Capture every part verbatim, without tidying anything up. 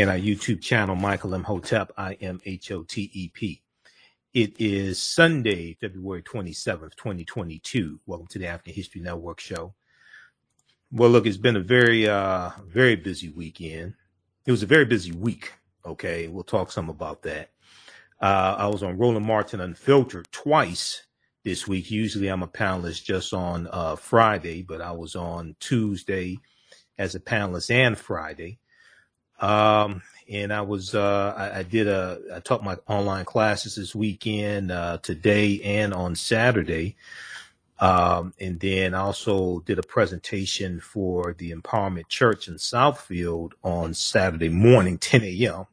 and our YouTube channel, Michael Imhotep, I M H O T E P. It is Sunday, February twenty-seventh, twenty twenty-two. Welcome to the African History Network show. Well, look, it's been a very, uh, very busy weekend. It was a very busy week. Okay, we'll talk some about that. Uh, I was on Roland Martin Unfiltered twice this week. Usually I'm a panelist just on uh, Friday, but I was on Tuesday as a panelist and Friday. Um, and I was, uh, I, I did a, I taught my online classes this weekend, uh, today and on Saturday. Um, and then also did a presentation for the Empowerment Church in Southfield on Saturday morning, ten a m,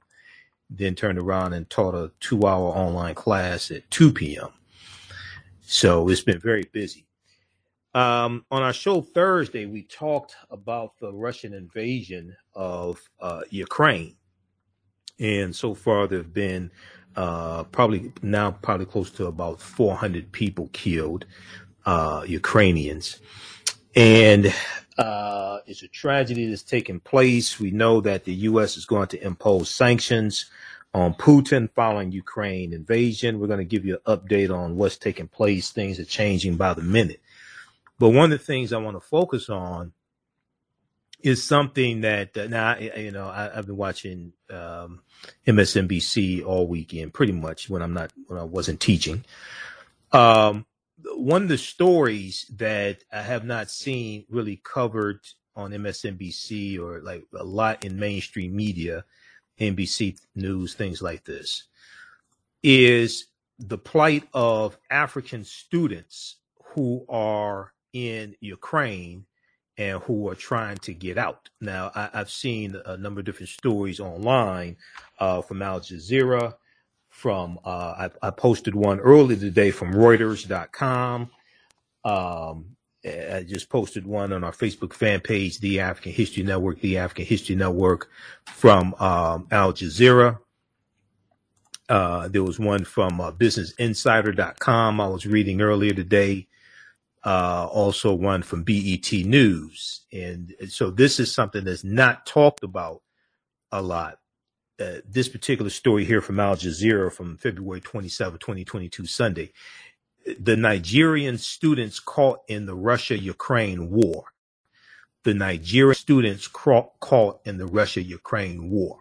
then turned around and taught a two hour online class at two p m. So it's been very busy. Um, on our show Thursday, we talked about the Russian invasion of uh, Ukraine. And so far, there have been uh, probably now probably close to about four hundred people killed, uh, Ukrainians. And uh, it's a tragedy that's taking place. We know that the U S is going to impose sanctions on Putin following Ukraine invasion. We're going to give you an update on what's taking place. Things are changing by the minute. But one of the things I want to focus on is something that uh, now, you know, I, I've been watching um, M S N B C all weekend, pretty much when I'm not when I wasn't teaching. Um, one of the stories that I have not seen really covered on M S N B C or like a lot in mainstream media, N B C News, things like this, is the plight of African students who are in Ukraine and who are trying to get out. Now, I, I've seen a number of different stories online uh, from Al Jazeera, from uh, I, I posted one earlier today from Reuters dot com. Um, I just posted one on our Facebook fan page, The African History Network, The African History Network, from um, Al Jazeera. Uh, there was one from uh, Business Insider dot com I was reading earlier today. Uh, also one from B E T News. And so this is something that's not talked about a lot. Uh, this particular story here from Al Jazeera from February twenty-seventh, twenty twenty-two, Sunday. The Nigerian students caught in the Russia-Ukraine war. The Nigerian students caught in the Russia-Ukraine war.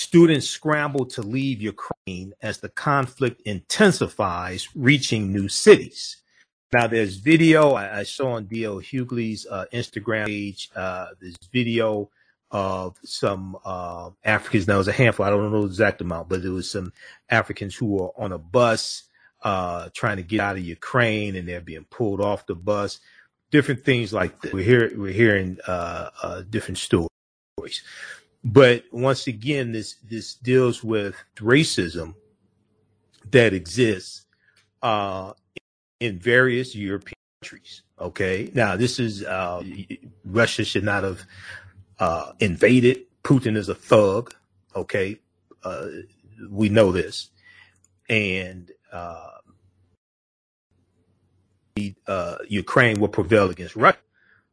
Students scramble to leave Ukraine as the conflict intensifies, reaching new cities. Now, there's video I, I saw on D L Hughley's uh, Instagram page, uh, this video of some uh, Africans. Now, it was a handful. I don't know the exact amount, but there was some Africans who were on a bus uh, trying to get out of Ukraine, and they're being pulled off the bus. Different things like that. We're, hear, we're hearing uh, uh, different stories. But once again, this this deals with racism that exists uh, in various European countries. OK, now this is uh, Russia should not have uh, invaded. Putin is a thug. OK, uh, we know this. And uh, the, uh, Ukraine will prevail against Russia.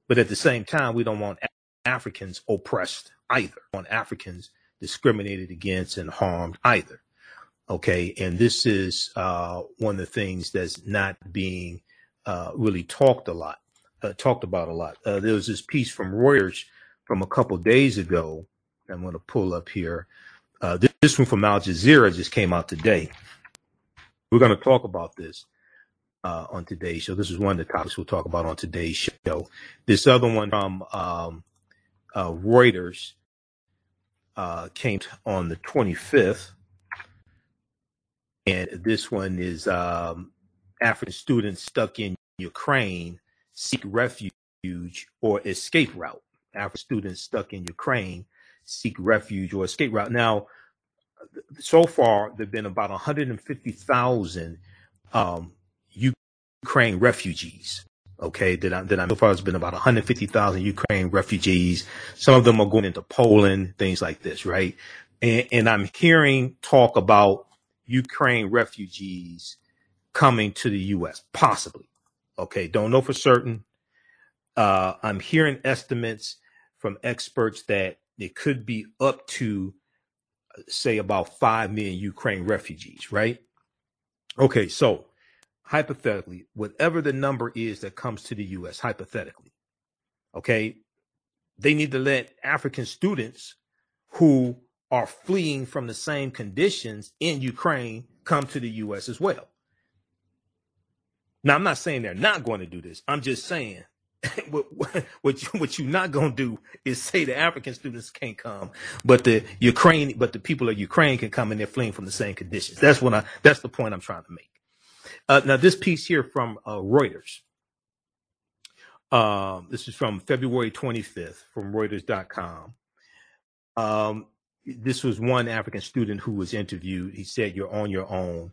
But at the same time, we don't want Africans oppressed either, on Africans discriminated against and harmed either. Okay, and this is uh, one of the things that's not being uh, really talked a lot, uh, talked about a lot. Uh, there was this piece from Reuters from a couple of days ago. I'm going to pull up here. Uh, this, this one from Al Jazeera just came out today. We're going to talk about this uh, on today's show. This is one of the topics we'll talk about on today's show. This other one from um, uh, Reuters. Uh, came on the twenty-fifth, and this one is um, African students stuck in Ukraine seek refuge or escape route. African students stuck in Ukraine seek refuge or escape route. Now, so far, there have been about one hundred fifty thousand um, Ukraine refugees. Okay, that I, that I so far it's been about one hundred fifty thousand Ukraine refugees. Some of them are going into Poland, things like this, right? And, and I'm hearing talk about Ukraine refugees coming to the U S, possibly. Okay, don't know for certain. Uh, I'm hearing estimates from experts that It could be up to, say, about five million Ukraine refugees, right? Okay, so hypothetically, whatever the number is that comes to the U S, hypothetically, okay, they need to let African students who are fleeing from the same conditions in Ukraine come to the U S as well. Now, I'm not saying they're not going to do this. I'm just saying what, what, you, what you're not going to do is say the African students can't come, but the Ukraine, but the people of Ukraine can come and they're fleeing from the same conditions. That's what I, that's the point I'm trying to make. Uh, now, this piece here from uh, Reuters. Um, this is from February twenty-fifth from Reuters dot com. Um, this was one African student who was interviewed. He said, "You're on your own.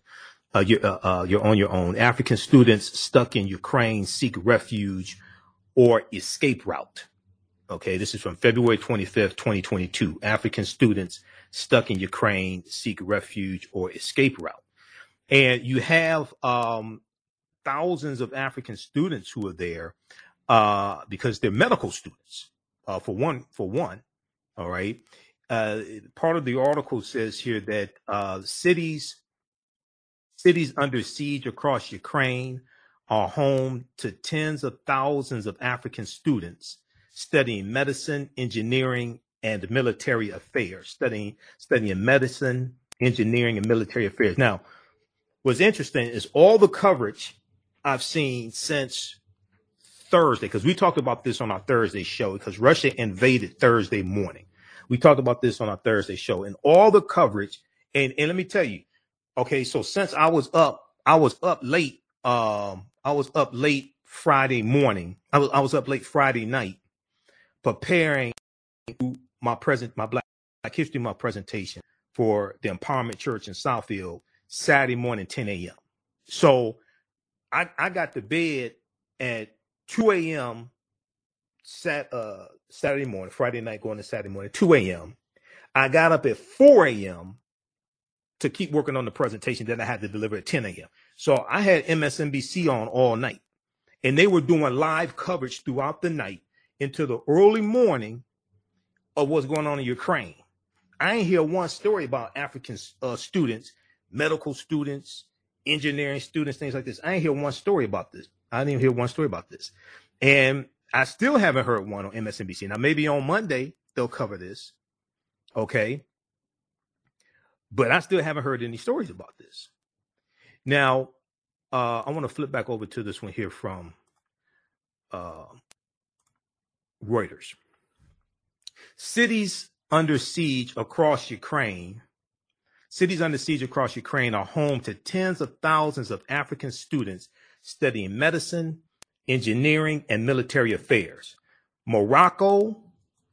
Uh, you're, uh, uh, you're on your own. African students stuck in Ukraine seek refuge or escape route." Okay, this is from February twenty-fifth, twenty twenty-two. African students stuck in Ukraine seek refuge or escape route. And you have um, thousands of African students who are there. Uh, because they're medical students, uh, for one, for one, all right. Uh, part of the article says here that uh, cities, cities under siege across Ukraine are home to tens of thousands of African students studying medicine, engineering, and military affairs. Studying, studying medicine, engineering, and military affairs. Now, what's interesting is all the coverage I've seen since Thursday, because we talked about this on our Thursday show, because Russia invaded Thursday morning. We talked about this on our Thursday show and all the coverage. And, and let me tell you, okay, so since I was up, I was up late. Um, I was up late Friday morning. I was I was up late Friday night preparing my present my Black History Month presentation for the Empowerment Church in Southfield Saturday morning, ten a m So I I got to bed at two a m Sat, uh, Saturday morning, Friday night going to Saturday morning, two a m I got up at four a m to keep working on the presentation that I had to deliver at ten a m So I had M S N B C on all night, and they were doing live coverage throughout the night into the early morning of what's going on in Ukraine. I ain't hear one story about African uh, students, medical students, engineering students, things like this. I ain't hear one story about this. I didn't even hear one story about this. And I still haven't heard one on M S N B C. Now, maybe on Monday they'll cover this. Okay. But I still haven't heard any stories about this. Now, uh, I want to flip back over to this one here from uh, Reuters. Cities under siege across Ukraine. Cities under siege across Ukraine are home to tens of thousands of African students studying medicine, engineering, and military affairs. Morocco,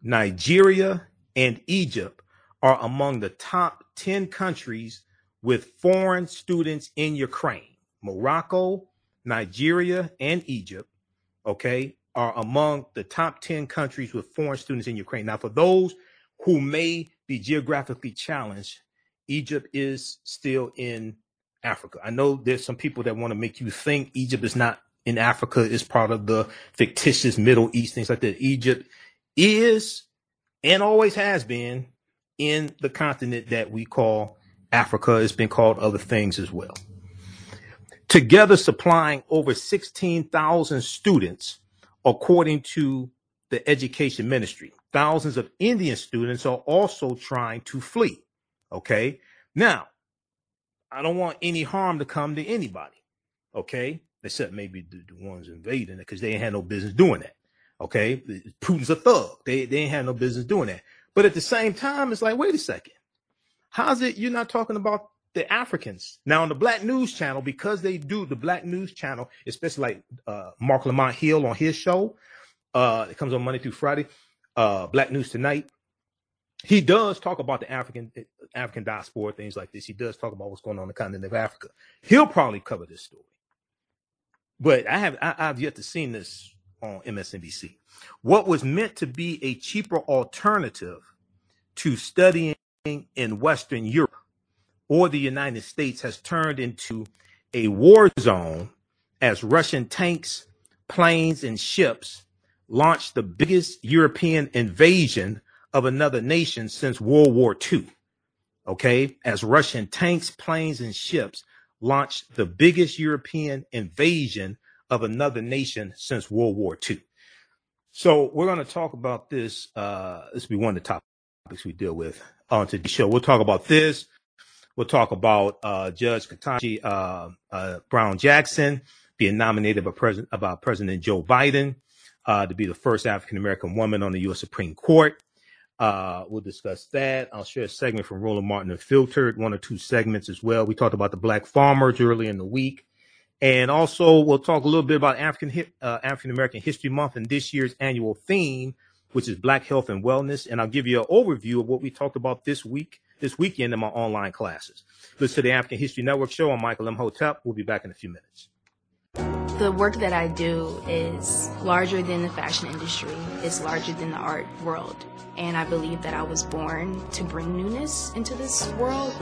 Nigeria, and Egypt are among the top ten countries with foreign students in Ukraine. Morocco, Nigeria, and Egypt, okay, are among the top ten countries with foreign students in Ukraine. Now, for those who may be geographically challenged, Egypt is still in Africa. I know there's some people that want to make you think Egypt is not in Africa, is part of the fictitious Middle East, things like that. Egypt is and always has been in the continent that we call Africa. It's been called other things as well. Together supplying over sixteen thousand students, according to the education ministry. Thousands of Indian students are also trying to flee. Okay. Now, I don't want any harm to come to anybody, okay, except maybe the, the ones invading it, because they ain't had no business doing that, okay? Putin's a thug. They, they ain't had no business doing that. But at the same time, it's like, wait a second. How's it you're not talking about the Africans? Now, on the Black News Channel, because they do the Black News Channel, especially like uh, Mark Lamont Hill on his show, uh, it comes on Monday through Friday, uh, Black News Tonight, he does talk about the African African diaspora, things like this. He does talk about what's going on in the continent of Africa. He'll probably cover this story. But I have I, I've yet to see this on M S N B C. What was meant to be a cheaper alternative to studying in Western Europe or the United States has turned into a war zone as Russian tanks, planes, and ships launched the biggest European invasion of another nation since World War Two. OK, as Russian tanks, planes and ships launched the biggest European invasion of another nation since World War Two. So we're going to talk about this. Uh, this will be one of the topics we deal with on today's show. We'll talk about this. We'll talk about uh, Judge Ketanji uh, uh, Brown Jackson being nominated by President about President Joe Biden uh, to be the first African-American woman on the U S Supreme Court. Uh, we'll discuss that. I'll share a segment from Roland Martin Unfiltered, one or two segments as well. We talked about the black farmers early in the week. And also we'll talk a little bit about African uh, African-American History Month and this year's annual theme, which is Black Health and Wellness. And I'll give you an overview of what we talked about this week, this weekend in my online classes. Listen to the African History Network show. I'm Michael Imhotep. We'll be back in a few minutes. The work that I do is larger than the fashion industry. It's larger than the art world. And I believe that I was born to bring newness into this world.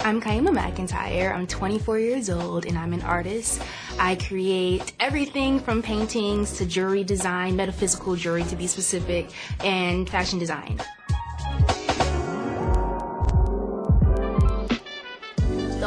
I'm Kaima McIntyre. I'm twenty-four years old and I'm an artist. I create everything from paintings to jewelry design, metaphysical jewelry to be specific, and fashion design. The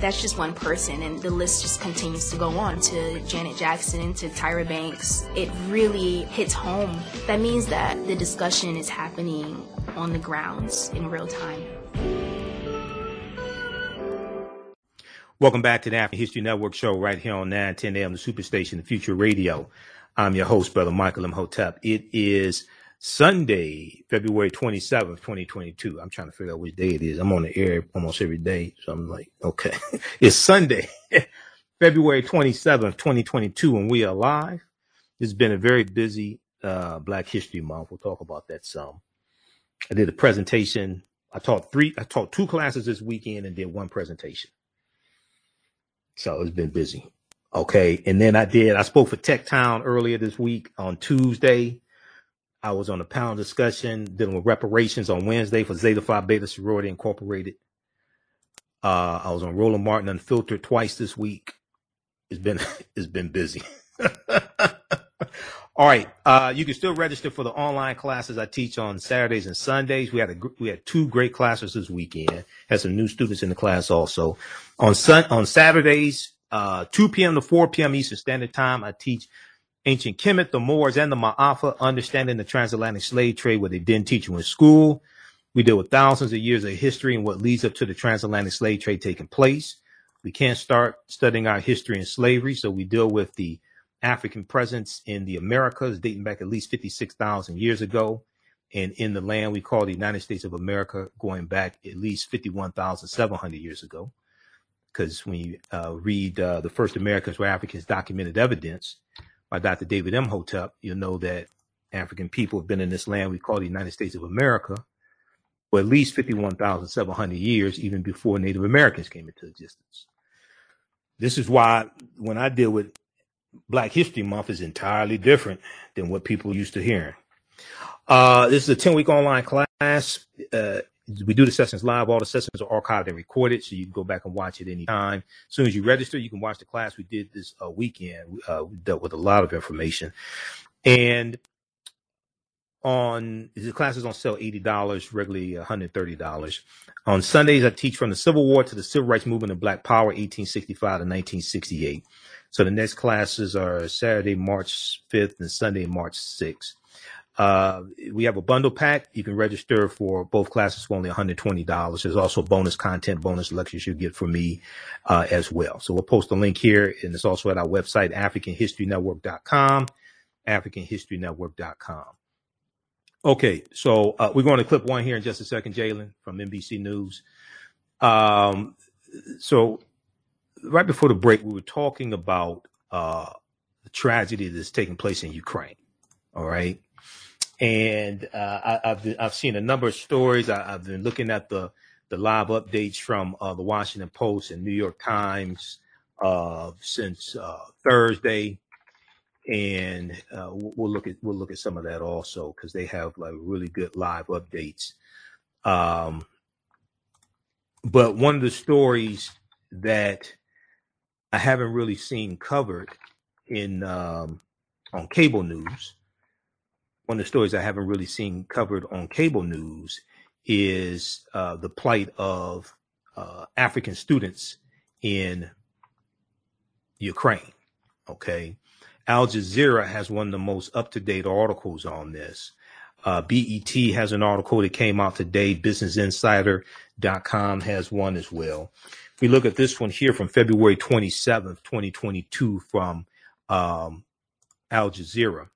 That's just one person, and the list just continues to go on to Janet Jackson, to Tyra Banks. It really hits home. That means that the discussion is happening on the grounds in real time. Welcome back to the African History Network show right here on nine ten A M, the Superstation, the Future Radio. I'm your host, Brother Michael Imhotep. It is Sunday, February twenty-seventh, twenty twenty-two. I'm trying to figure out which day it is. I'm on the air almost every day. So I'm like, okay, it's Sunday, February twenty-seventh, twenty twenty-two, and we are live. It's been a very busy uh, Black History Month. We'll talk about that some. I did a presentation. I taught three, I taught two classes this weekend and did one presentation. So it's been busy. Okay. And then I did, I spoke for Tech Town earlier this week on Tuesday. I was on a panel discussion dealing with reparations on Wednesday for Zeta Phi Beta Sorority Incorporated. Uh, I was on Roland Martin Unfiltered twice this week. It's been it's been busy. All right, uh, you can still register for the online classes I teach on Saturdays and Sundays. We had a, we had two great classes this weekend. Had some new students in the class also. On sun on Saturdays, uh, two P M to four P M Eastern Standard Time, I teach Ancient Kemet, the Moors, and the Ma'afa, Understanding the Transatlantic Slave Trade, where they didn't teach you in school. We deal with thousands of years of history and what leads up to the transatlantic slave trade taking place. We can't start studying our history in slavery, so we deal with the African presence in the Americas dating back at least fifty-six thousand years ago, and in the land we call the United States of America going back at least fifty-one thousand seven hundred years ago. Because when you uh, read uh, The First Americans Were Africans, Documented Evidence, by Doctor David Imhotep, you'll know that African people have been in this land we call the United States of America for at least fifty-one thousand seven hundred years, even before Native Americans came into existence. This is why when I deal with Black History Month, is entirely different than what people are used to hearing. Uh, this is a ten-week online class. Uh, we do the sessions live. All the sessions are archived and recorded, so you can go back and watch it any time. As soon as you register, you can watch the class we did this uh, weekend. Uh, we dealt with a lot of information. And on the classes on sale, eighty dollars, regularly one hundred thirty dollars. On Sundays, I teach from the Civil War to the Civil Rights Movement and Black Power, eighteen sixty-five to nineteen sixty-eight. So the next classes are Saturday, March fifth, and Sunday, March sixth. Uh, we have a bundle pack. You can register for both classes for only one hundred twenty dollars. There's also bonus content, bonus lectures you get from me uh, as well. So we'll post a link here, and it's also at our website, African History Network dot com, African History Network dot com. Okay, so uh, we're going to clip one here in just a second, Jalen, from N B C News. Um, so right before the break, we were talking about uh, the tragedy that's taking place in Ukraine. All right. And uh, I, I've, I've seen a number of stories. I, I've been looking at the, the live updates from uh, the Washington Post and New York Times uh, since uh, Thursday. And uh, we'll look at we'll look at some of that also, because they have like really good live updates. Um, but one of the stories that I haven't really seen covered in um, on cable news, one of the stories I haven't really seen covered on cable news is uh, the plight of uh, African students in Ukraine. Okay. Al Jazeera has one of the most up-to-date articles on this. Uh, B E T has an article that came out today. Business Insider dot com has one as well. If we look at this one here from February twenty-seventh, twenty twenty-two from um, Al Jazeera.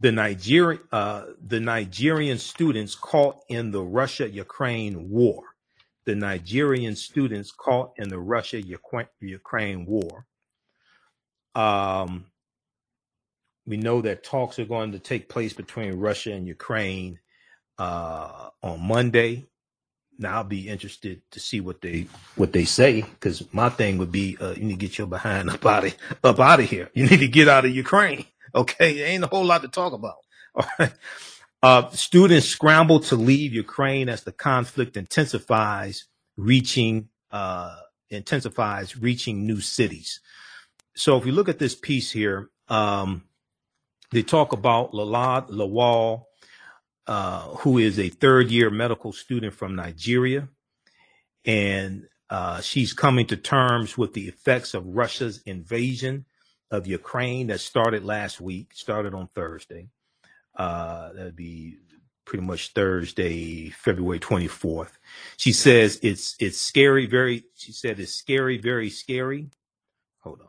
The Nigerian, uh, the Nigerian students caught in the Russia-Ukraine war. The Nigerian students caught in the Russia-Ukraine war. Um, we know that talks are going to take place between Russia and Ukraine uh, on Monday. Now I'll be interested to see what they what they say, because my thing would be uh, you need to get your behind up out of up out of here. You need to get out of Ukraine. Okay, there ain't a whole lot to talk about. All right. Uh, students scramble to leave Ukraine as the conflict intensifies, reaching uh, intensifies, reaching new cities. So if you look at this piece here, um, they talk about Lolade Lawal, uh, who is a third year medical student from Nigeria. And uh, she's coming to terms with the effects of Russia's invasion of Ukraine that started last week, started on Thursday. Uh, that would be pretty much Thursday, February twenty-fourth. She says it's it's scary, very, she said it's scary, very scary. Hold on.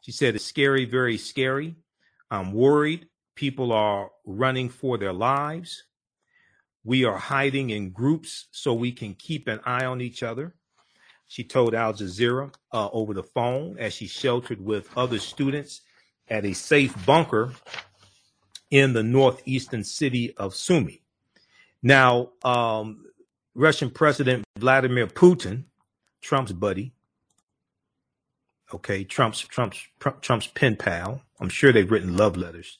She said, it's scary, very scary. I'm worried. People are running for their lives. We are hiding in groups so we can keep an eye on each other. She told Al Jazeera uh, over the phone as she sheltered with other students at a safe bunker in the northeastern city of Sumy. Now, um, Russian President Vladimir Putin, Trump's buddy, OK, Trump's Trump's Trump's pen pal. I'm sure they've written love letters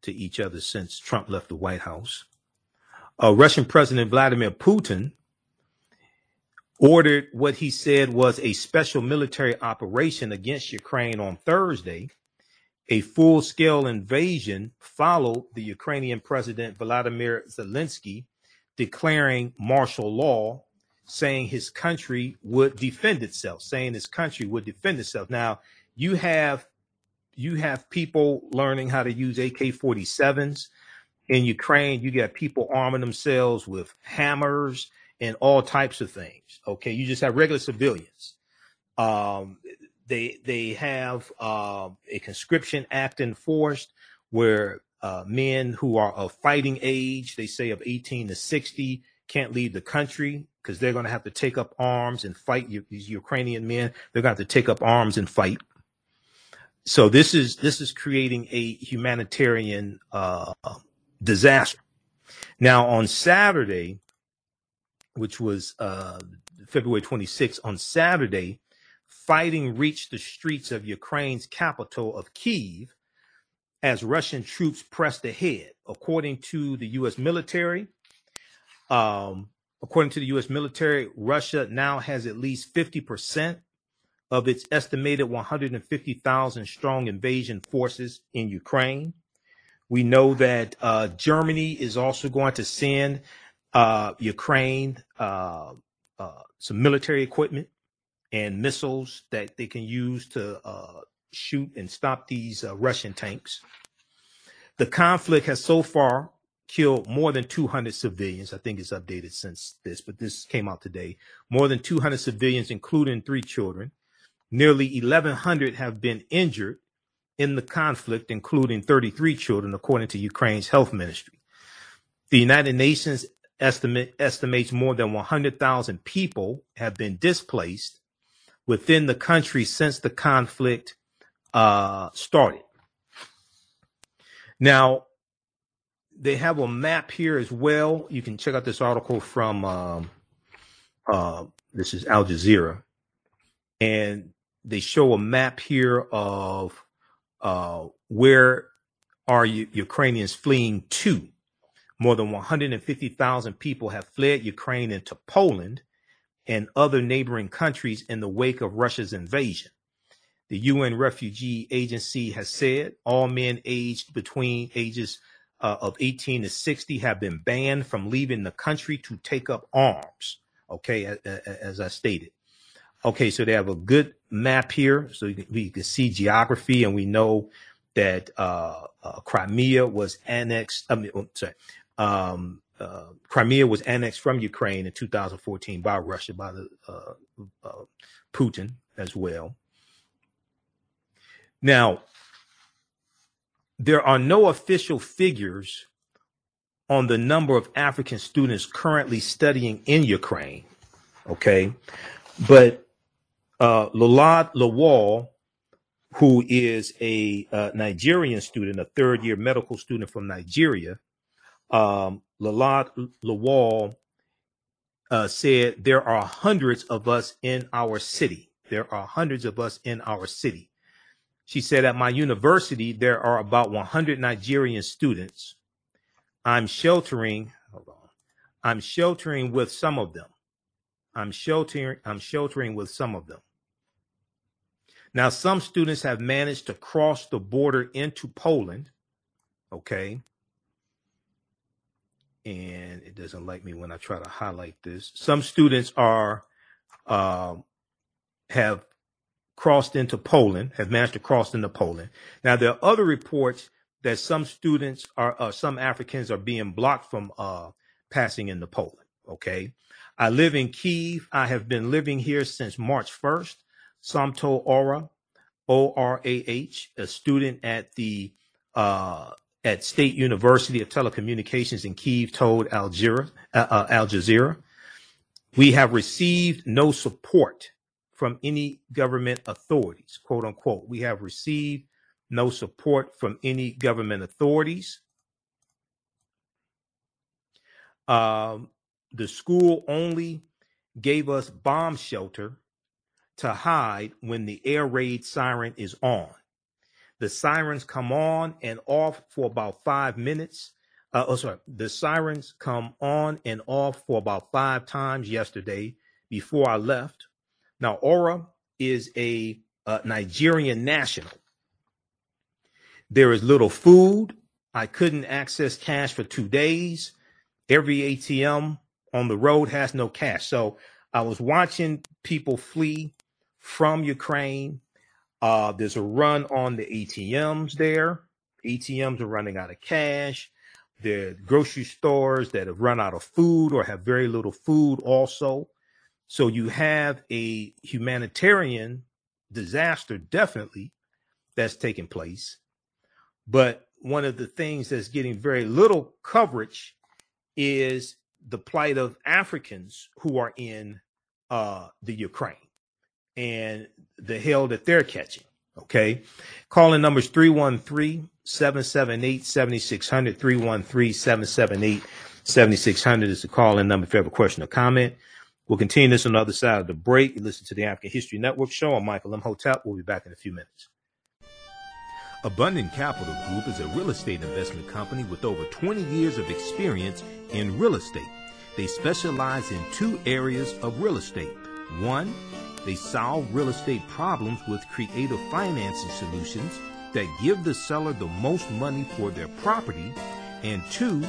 to each other since Trump left the White House. Uh, Russian President Vladimir Putin ordered what he said was a special military operation against Ukraine on Thursday. A full scale invasion followed the Ukrainian President Volodymyr Zelensky declaring martial law, saying his country would defend itself, saying his country would defend itself. Now, you have you have people learning how to use A K forty-sevens in Ukraine. You got people arming themselves with hammers and all types of things. OK, you just have regular civilians. Um, they they have uh, a conscription act enforced where uh, men who are of fighting age, they say of eighteen to sixty, can't leave the country, because they're going to have to take up arms and fight these Ukrainian men. They're going to have to take up arms and fight. So this is this is creating a humanitarian uh, disaster. Now, on Saturday, which was uh, February twenty-sixth, on Saturday, fighting reached the streets of Ukraine's capital of Kyiv as Russian troops pressed ahead, according to the U S military. Um, According to the U S military, Russia now has at least fifty percent of its estimated one hundred fifty thousand strong invasion forces in Ukraine. We know that uh, Germany is also going to send uh, Ukraine uh, uh, some military equipment and missiles that they can use to uh, shoot and stop these uh, Russian tanks. The conflict has so far killed more than two hundred civilians. I think it's updated since this, but this came out today. More than two hundred civilians, including three children. Nearly eleven hundred have been injured in the conflict, including thirty-three children, according to Ukraine's health ministry. The United Nations estimate estimates more than one hundred thousand people have been displaced within the country since the conflict uh, started. Now, they have a map here as well. You can check out this article from, um, uh, this is Al Jazeera. And they show a map here of uh, where are U- Ukrainians fleeing to. More than one hundred fifty thousand people have fled Ukraine into Poland and other neighboring countries in the wake of Russia's invasion. The U N Refugee Agency has said all men aged between ages uh, of eighteen to sixty have been banned from leaving the country to take up arms. Okay, as, as I stated. Okay, so they have a good map here, so we can see geography, and we know that uh, uh, Crimea was annexed. I mean, I'm sorry, um, uh, Crimea was annexed from Ukraine in two thousand fourteen by Russia, by the uh, uh, Putin as well. Now, there are no official figures on the number of African students currently studying in Ukraine, okay? But uh, Lolade Lawal, who is a uh, Nigerian student, a third-year medical student from Nigeria, um, Lolade Lawal uh, said, there are hundreds of us in our city. There are hundreds of us in our city. She said, at my university, there are about one hundred Nigerian students. I'm sheltering, hold on, I'm sheltering with some of them. I'm sheltering, I'm sheltering with some of them. Now, some students have managed to cross the border into Poland. Okay. And it doesn't like me when I try to highlight this. Some students are, uh, have, crossed into Poland, have managed to cross into Poland. Now, there are other reports that some students are, uh, some Africans are being blocked from uh, passing into Poland, okay? I live in Kyiv. I have been living here since March first. Samto Ora, O R A H, a student at the uh, at State University of Telecommunications in Kyiv, told Al Jazeera, uh, uh, Al Jazeera, we have received no support from any government authorities, quote unquote. We have received no support from any government authorities. Um, the school only gave us bomb shelter to hide when the air raid siren is on. The sirens come on and off for about five minutes. Uh, oh, sorry, the sirens come on and off for about five times yesterday before I left. Now, Ora is a uh, Nigerian national. There is little food. I couldn't access cash for two days. Every A T M on the road has no cash. So I was watching people flee from Ukraine. Uh, there's a run on the A T Ms there. A T Ms are running out of cash. There are grocery stores that have run out of food or have very little food also. So you have a humanitarian disaster, definitely, that's taking place. But one of the things that's getting very little coverage is the plight of Africans who are in uh, the Ukraine and the hell that they're catching, okay? Call-in numbers three one three, seven seven eight, seven six zero zero, three one three, seven seven eight, seven six zero zero is the call-in number if you have a question or comment. We'll continue this on the other side of the break. You listen to the African History Network show. I'm Michael Imhotep. We'll be back in a few minutes. Abundant Capital Group is a real estate investment company with over twenty years of experience in real estate. They specialize in two areas of real estate. One, they solve real estate problems with creative financing solutions that give the seller the most money for their property. And two,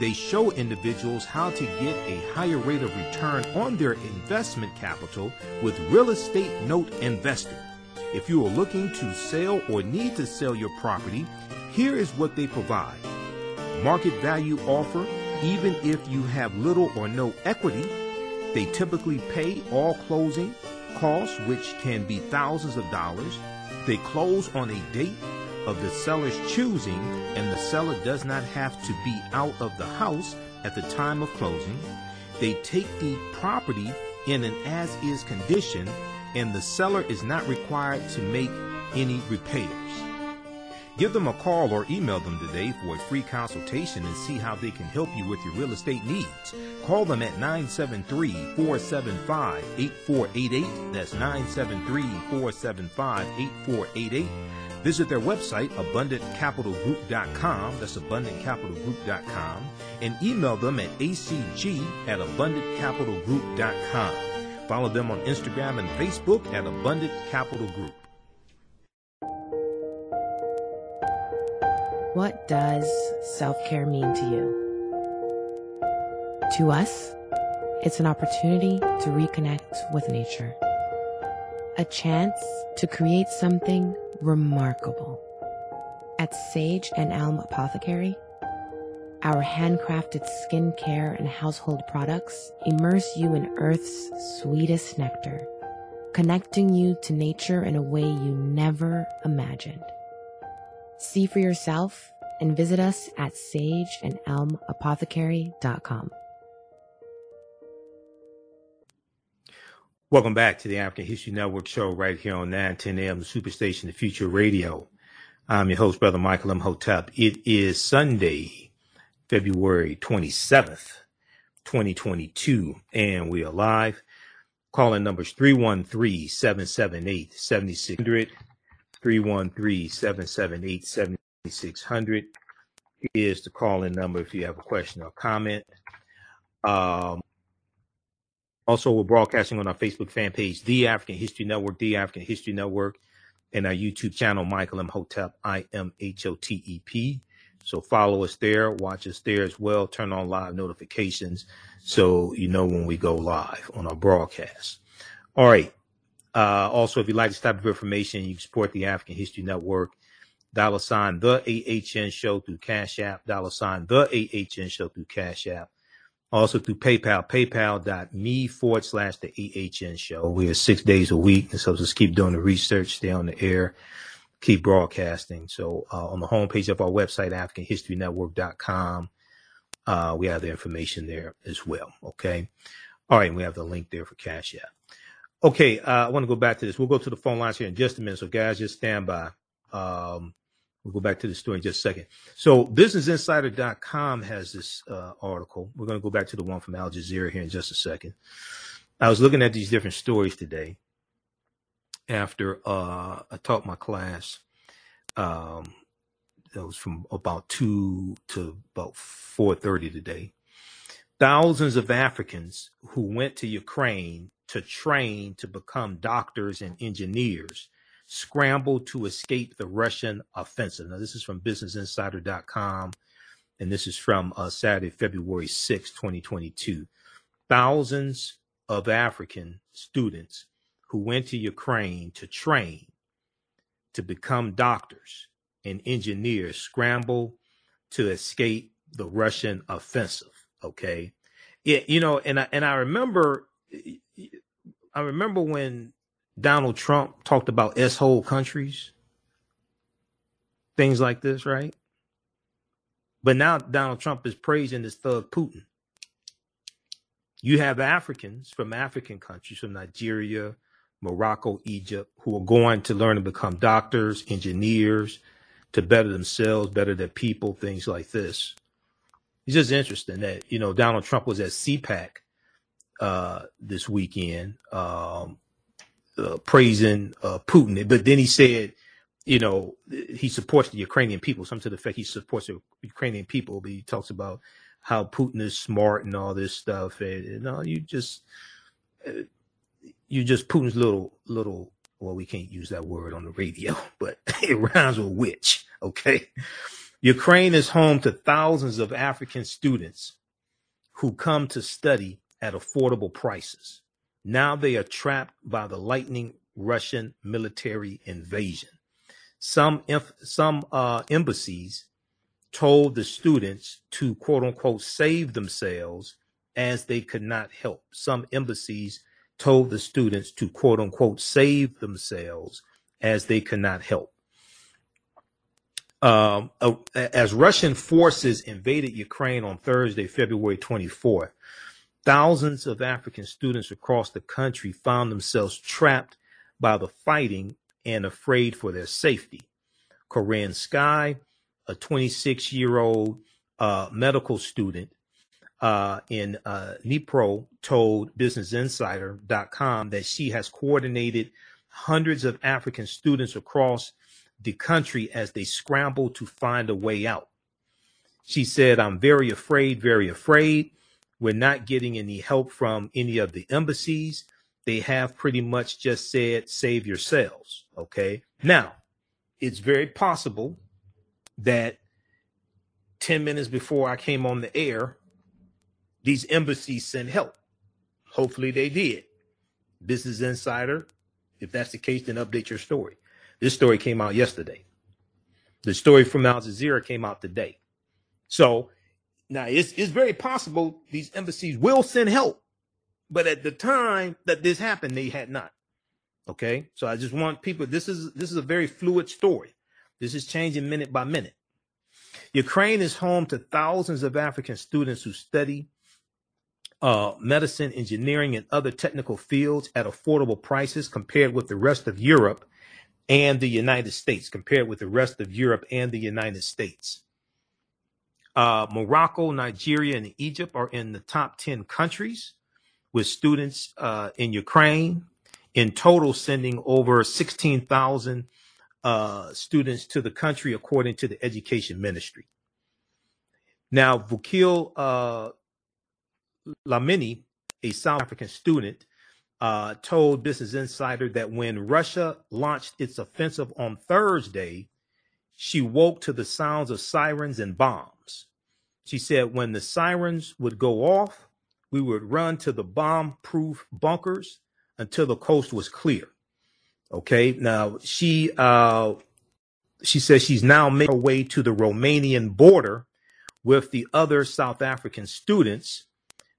they show individuals how to get a higher rate of return on their investment capital with Real Estate Note Investor. If you are looking to sell or need to sell your property, here is what they provide. Market value offer, even if you have little or no equity. They typically pay all closing costs, which can be thousands of dollars. They close on a date of the seller's choosing, and the seller does not have to be out of the house at the time of closing. They take the property in an as-is condition, and the seller is not required to make any repairs. Give them a call or email them today for a free consultation and see how they can help you with your real estate needs. Call them at nine seven three, four seven five, eight four eight eight. That's nine seven three, four seven five, eight four eight eight. Visit their website, abundant capital group dot com, that's abundant capital group dot com, and email them at A C G at abundant capital group dot com. Follow them on Instagram and Facebook at Abundant Capital Group. What does self-care mean to you? To us, it's an opportunity to reconnect with nature. A chance to create something remarkable. At Sage and Elm Apothecary, our handcrafted skincare and household products immerse you in Earth's sweetest nectar, connecting you to nature in a way you never imagined. See for yourself and visit us at sage and elm apothecary dot com. Welcome back to the African History Network show right here on nine ten A M, the Superstation, the Future Radio. I'm your host, Brother Michael Imhotep. It is Sunday, February twenty-seventh, twenty twenty-two, and we are live. Call-in numbers three one three, seven seven eight, seven six zero zero, three one three, seven seven eight, seven six zero zero is the call-in number if you have a question or comment. Um, Also, we're broadcasting on our Facebook fan page, The African History Network, The African History Network, and our YouTube channel, Michael Imhotep, I M H O T E P. So follow us there, watch us there as well, turn on live notifications so you know when we go live on our broadcast. All right. Uh, also, if you'd like this type of information, you can support The African History Network, dollar sign The A H N Show through Cash App, dollar sign The A H N Show through Cash App. Also through PayPal, paypal.me forward slash the EHN show. We are six days a week. And so just keep doing the research, stay on the air, keep broadcasting. So uh, on the homepage of our website, African History Network dot com, uh, we have the information there as well. Okay. All right. We have the link there for Cash App. Okay. Uh, I want to go back to this. We'll go to the phone lines here in just a minute. So guys, just stand by. Um, We'll go back to the story in just a second. So business insider dot com has this uh, article. We're going to go back to the one from Al Jazeera here in just a second. I was looking at these different stories today after uh, I taught my class. Um, it was from about two to about four thirty today. Thousands of Africans who went to Ukraine to train to become doctors and engineers scramble to escape the Russian offensive. Now, this is from business insider dot com, and this is from uh, Saturday, February sixth, twenty twenty-two. Thousands of African students who went to Ukraine to train to become doctors and engineers scramble to escape the Russian offensive, okay? It, you know, and I, and I remember, I remember when Donald Trump talked about S-hole countries, things like this, right? But now Donald Trump is praising this thug Putin. You have Africans from African countries, from Nigeria, Morocco, Egypt, who are going to learn to become doctors, engineers, to better themselves, better their people, things like this. It's just interesting that, you know, Donald Trump was at CPAC uh, this weekend, um, Uh, praising uh, Putin. But then he said, you know, he supports the Ukrainian people. Some to the fact he supports the Ukrainian people, but he talks about how Putin is smart and all this stuff. And, and no, you just, you just Putin's little, little, well, we can't use that word on the radio, but it rhymes with witch. Okay. Ukraine is home to thousands of African students who come to study at affordable prices. Now they are trapped by the lightning Russian military invasion. Some some uh, embassies told the students to, quote unquote, save themselves as they could not help. Some embassies told the students to, quote unquote, save themselves as they could not help. Um, uh, as Russian forces invaded Ukraine on Thursday, February twenty-fourth, thousands of African students across the country found themselves trapped by the fighting and afraid for their safety. Koran Sky, a twenty-six-year-old uh, medical student uh, in uh, Dnipro, told Business Insider dot com that she has coordinated hundreds of African students across the country as they scramble to find a way out. She said, I'm very afraid, very afraid. We're not getting any help from any of the embassies. They have pretty much just said, save yourselves. Okay. Now, it's very possible that ten minutes before I came on the air, these embassies sent help. Hopefully they did. Business Insider, if that's the case, then update your story. This story came out yesterday. The story from Al Jazeera came out today. So now it's, it's very possible these embassies will send help. But at the time that this happened, they had not. OK, so I just want people. This is this is a very fluid story. This is changing minute by minute. Ukraine is home to thousands of African students who study uh, medicine, engineering and other technical fields at affordable prices compared with the rest of Europe and the United States, compared with the rest of Europe and the United States. Uh, Morocco, Nigeria and Egypt are in the top ten countries with students uh, in Ukraine, in total sending over sixteen thousand uh, students to the country, according to the Education Ministry. Now, Vukil uh, Dlamini, a South African student, uh, told Business Insider that when Russia launched its offensive on Thursday, she woke to the sounds of sirens and bombs. She said when the sirens would go off, we would run to the bomb-proof bunkers until the coast was clear. Okay, now she uh, she says she's now made her way to the Romanian border with the other South African students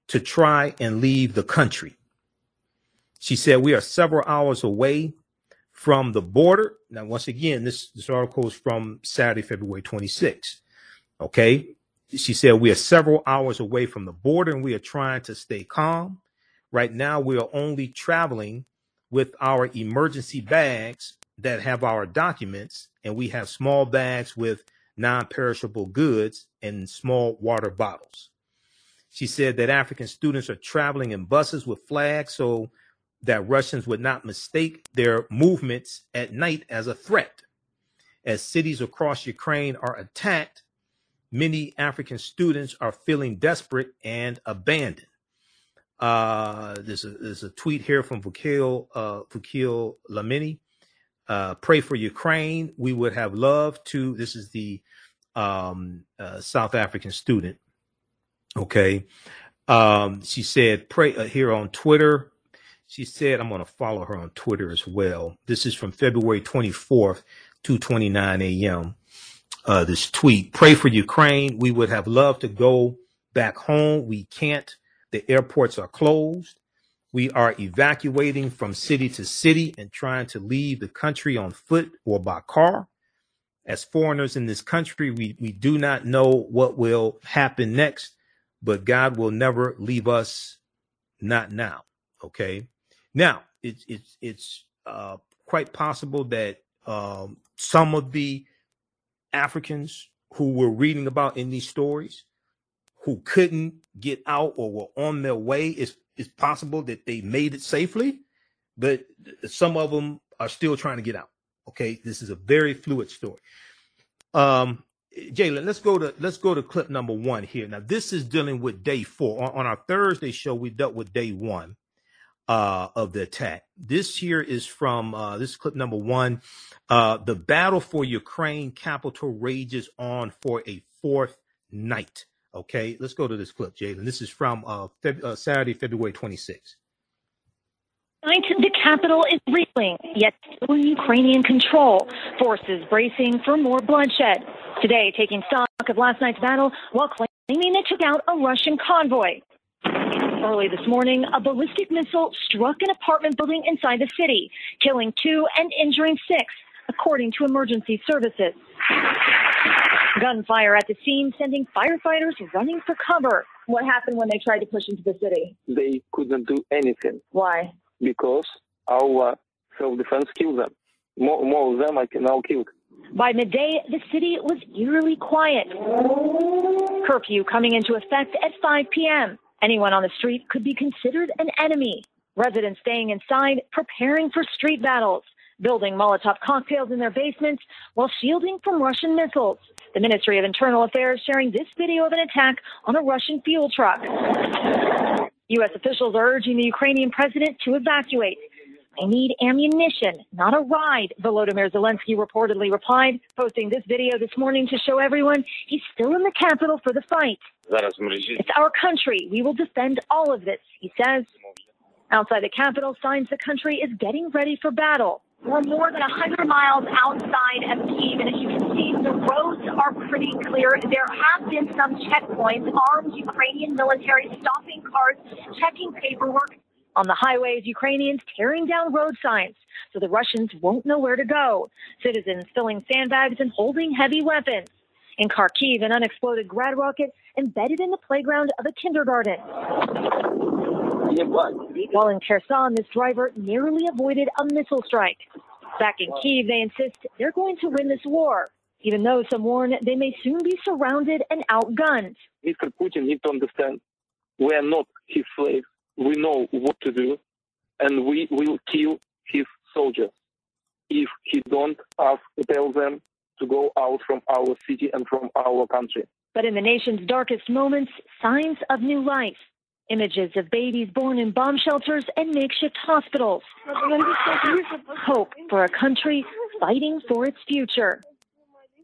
to try and leave the country. She said we are several hours away from the border. Now, once again, this, this article is from Saturday, February twenty-sixth. Okay. She said, we are several hours away from the border and we are trying to stay calm. Right now, we are only traveling with our emergency bags that have our documents. And we have small bags with non-perishable goods and small water bottles. She said that African students are traveling in buses with flags so that Russians would not mistake their movements at night as a threat. As cities across Ukraine are attacked, many African students are feeling desperate and abandoned. Uh, there's, a, there's a tweet here from Vukil uh, Vukil Dlamini. Uh, pray for Ukraine. We would have loved to. This is the um, uh, South African student. Okay. Um, she said, pray uh, here on Twitter. She said, I'm going to follow her on Twitter as well. This is from February twenty-fourth, two twenty-nine a m Uh, this tweet, pray for Ukraine. We would have loved to go back home. We can't. The airports are closed. We are evacuating from city to city and trying to leave the country on foot or by car. As foreigners in this country, we, we do not know what will happen next, but God will never leave us. Not now. Okay. Now it's, it's, it's, uh, quite possible that, um, some of the Africans who we're reading about in these stories who couldn't get out or were on their way, it's, it's possible that they made it safely, but some of them are still trying to get out. Okay. This is a very fluid story. Um, Jalen, let's go to, let's go to clip number one here. Now this is dealing with day four. On, on our Thursday show, we dealt with day one uh, of the attack. This here is from, uh, this is clip number one. Uh, the battle for Ukraine capital rages on for a fourth night. Okay, let's go to this clip, Jalen. This is from uh, Feb- uh, Saturday, February twenty-sixth. The capital is reeling, yet still in Ukrainian control. Forces bracing for more bloodshed. Today, taking stock of last night's battle while claiming they took out a Russian convoy. Early this morning, a ballistic missile struck an apartment building inside the city, killing two and injuring six, according to emergency services. Gunfire at the scene, sending firefighters running for cover. What happened when they tried to push into the city? They couldn't do anything. Why? Because our self-defense killed them. More, more of them are now killed. By midday, the city was eerily quiet. Curfew coming into effect at five p.m. Anyone on the street could be considered an enemy. Residents staying inside, preparing for street battles, building Molotov cocktails in their basements while shielding from Russian missiles. The Ministry of Internal Affairs sharing this video of an attack on a Russian fuel truck. U S officials are urging the Ukrainian president to evacuate. I need ammunition, not a ride, Volodymyr Zelensky reportedly replied, posting this video this morning to show everyone he's still in the capital for the fight. It's our country. We will defend all of this, he says. Outside the capital, signs the country is getting ready for battle. We're more than one hundred miles outside of Kyiv, and as you can see, the roads are pretty clear. There have been some checkpoints, armed Ukrainian military stopping cars, checking paperwork. On the highways, Ukrainians tearing down road signs so the Russians won't know where to go. Citizens filling sandbags and holding heavy weapons. In Kharkiv, an unexploded grad rocket embedded in the playground of a kindergarten. While in Kherson, this driver nearly avoided a missile strike. Back in Kyiv, they insist they're going to win this war, even though some warn they may soon be surrounded and outgunned. Mister Putin needs to understand we are not his slaves. We know what to do, and we will kill his soldiers if he don't ask, tell them to go out from our city and from our country. But in the nation's darkest moments, signs of new life. Images of babies born in bomb shelters and makeshift hospitals. Hope for a country fighting for its future.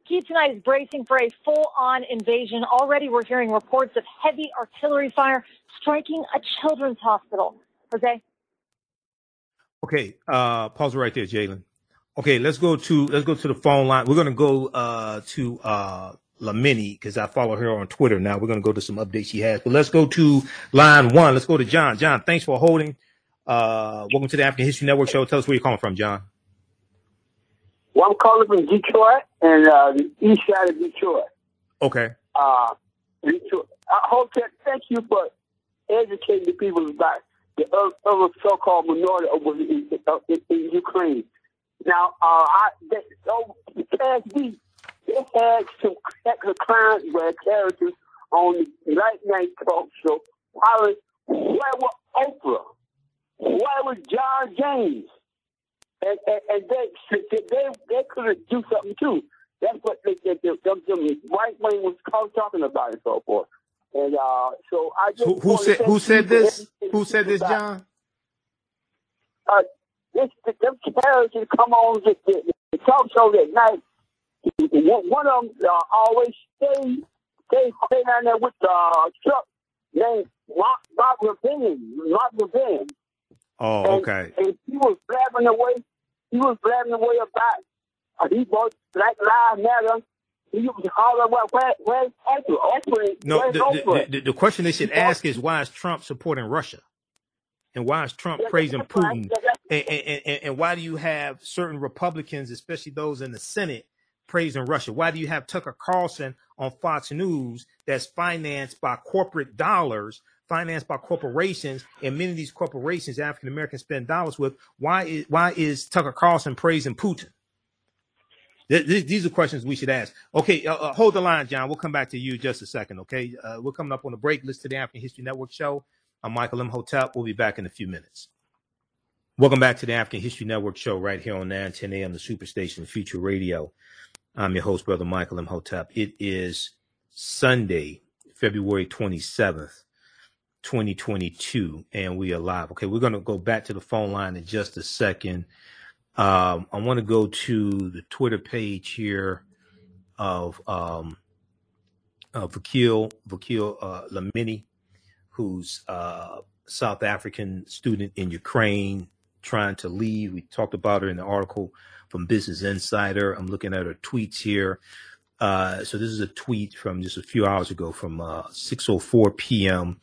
Kyiv tonight is bracing for a full-on invasion. Already we're hearing reports of heavy artillery fire striking a children's hospital. Jose? Okay, uh, pause right there, Jalen. Okay, let's go to let's go to the phone line. We're going to go uh, to uh, Lamini because I follow her on Twitter now. We're going to go to some updates she has. But let's go to line one. Let's go to John. John, thanks for holding. Uh, welcome to the African History Network show. Tell us where you're calling from, John. Well, I'm calling from Detroit and uh, the east side of Detroit. Okay. Uh, Detroit. I hope that thank you for educating the people about the other so-called minority over in, in, in Ukraine. Now, uh, I, they, so the past week, they had some crimes where characters on the late night talk show. Where was Oprah? Where was John James? And, and, and they, they, they couldn't do something too. That's what they, they, they, them, them right wing was talking about and so forth. And uh, so I just who, who said who said this? Who said this, John? Uh, this the, them comparisons come on the, the, the talk show at night. One of them uh, always stay stay stay down there with uh, Trump named Rob Rob Levin. Rob Levin. Oh, okay. And, and he was blabbing away. He was blabbing away about uh, he bought Black Lives Matter. He was hollering, where, where's Oprah? Oprah? No, where's the, Oprah? The, the, the question they should ask is why is Trump supporting Russia, and why is Trump praising Putin, and, and, and, and why do you have certain Republicans, especially those in the Senate, praising Russia? Why do you have Tucker Carlson on Fox News that's financed by corporate dollars? Financed by corporations, and many of these corporations African Americans spend dollars with. Why is why is Tucker Carlson praising Putin? Th th these are questions we should ask. Okay, uh, uh, hold the line, John. We'll come back to you in just a second. Okay, uh, we're coming up on a break. Listen to the African History Network show. I'm Michael Imhotep. We'll be back in a few minutes. Welcome back to the African History Network show right here on nine ten a m the Superstation Future Radio. I'm your host, Brother Michael Imhotep. It is Sunday, February twenty-seventh, twenty twenty-two, and we are live. Okay, we're going to go back to the phone line in just a second. Um, I want to go to the Twitter page here of um, uh, Vakil, Vakil uh, Lamini, who's a uh, South African student in Ukraine trying to leave. We talked about her in the article from Business Insider. I'm looking at her tweets here. Uh, so this is a tweet from just a few hours ago from uh, six oh four p m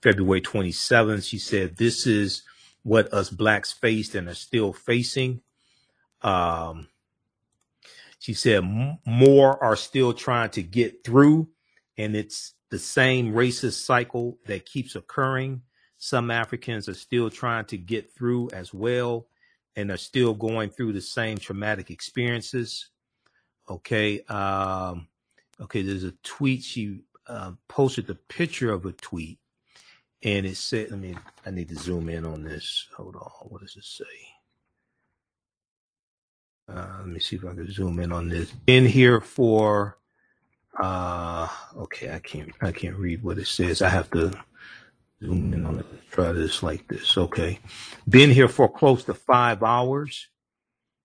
February twenty-seventh, she said, "This is what us blacks faced and are still facing." Um, she said, "More are still trying to get through, and it's the same racist cycle that keeps occurring. Some Africans are still trying to get through as well, and are still going through the same traumatic experiences. Okay. Um, okay. There's a tweet. She uh, posted the picture of a tweet, and it said, let me, I need to zoom in on this. Hold on. What does it say? Uh, let me see if I can zoom in on this. Been here for, uh, okay. I can't, I can't read what it says. I have to zoom in on it. Try this like this. Okay. Been here for close to five hours.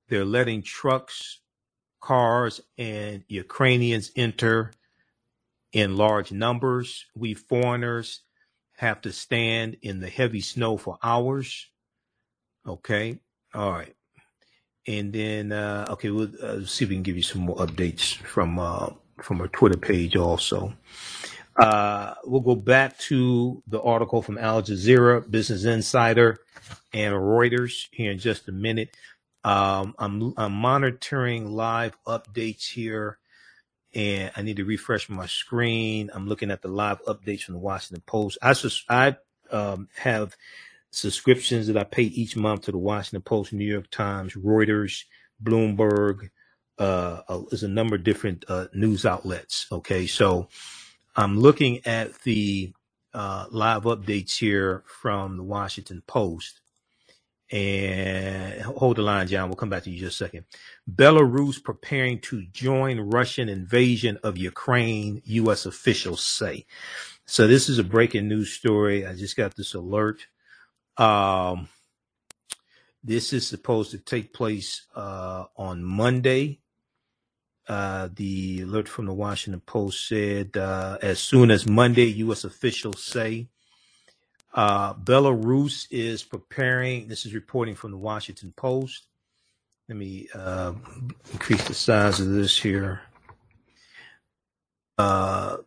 They're letting trucks, cars, and Ukrainians enter in large numbers. We foreigners have to stand in the heavy snow for hours. Okay. All right. And then, uh, okay, we'll uh, see if we can give you some more updates from, uh, from her Twitter page also. Uh, we'll go back to the article from Al Jazeera, Business Insider, and Reuters here in just a minute. Um, I'm, I'm monitoring live updates here, and I need to refresh my screen. I'm looking at the live updates from the Washington Post. I, I um, have subscriptions that I pay each month to the Washington Post, New York Times, Reuters, Bloomberg. Uh, uh, there's a number of different uh, news outlets. Okay, so I'm looking at the uh, live updates here from the Washington Post. And hold the line, John. We'll come back to you in just a second. Belarus preparing to join Russian invasion of Ukraine, U S officials say. So this is a breaking news story. I just got this alert. Um, this is supposed to take place uh, on Monday. Uh, the alert from the Washington Post said uh, as soon as Monday, U S officials say. Uh, Belarus is preparing, this is reporting from the Washington Post. Let me uh, increase the size of this here. Uh,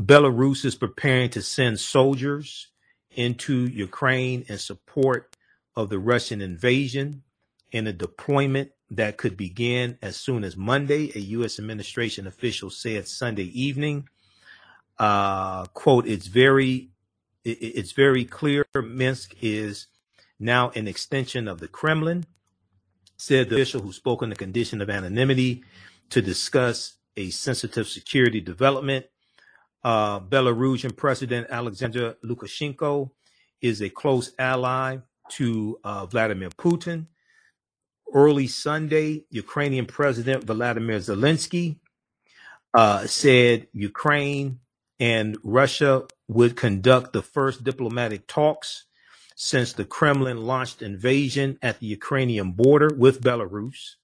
Belarus is preparing to send soldiers into Ukraine in support of the Russian invasion and a deployment that could begin as soon as Monday, a U S administration official said Sunday evening. Uh, quote, it's very, it, it's very clear Minsk is now an extension of the Kremlin, said the official who spoke on the condition of anonymity to discuss a sensitive security development. Uh, Belarusian President Alexander Lukashenko is a close ally to uh, Vladimir Putin. Early Sunday, Ukrainian President Volodymyr Zelensky uh, said Ukraine and Russia would conduct the first diplomatic talks since the Kremlin launched invasion at the Ukrainian border with Belarus.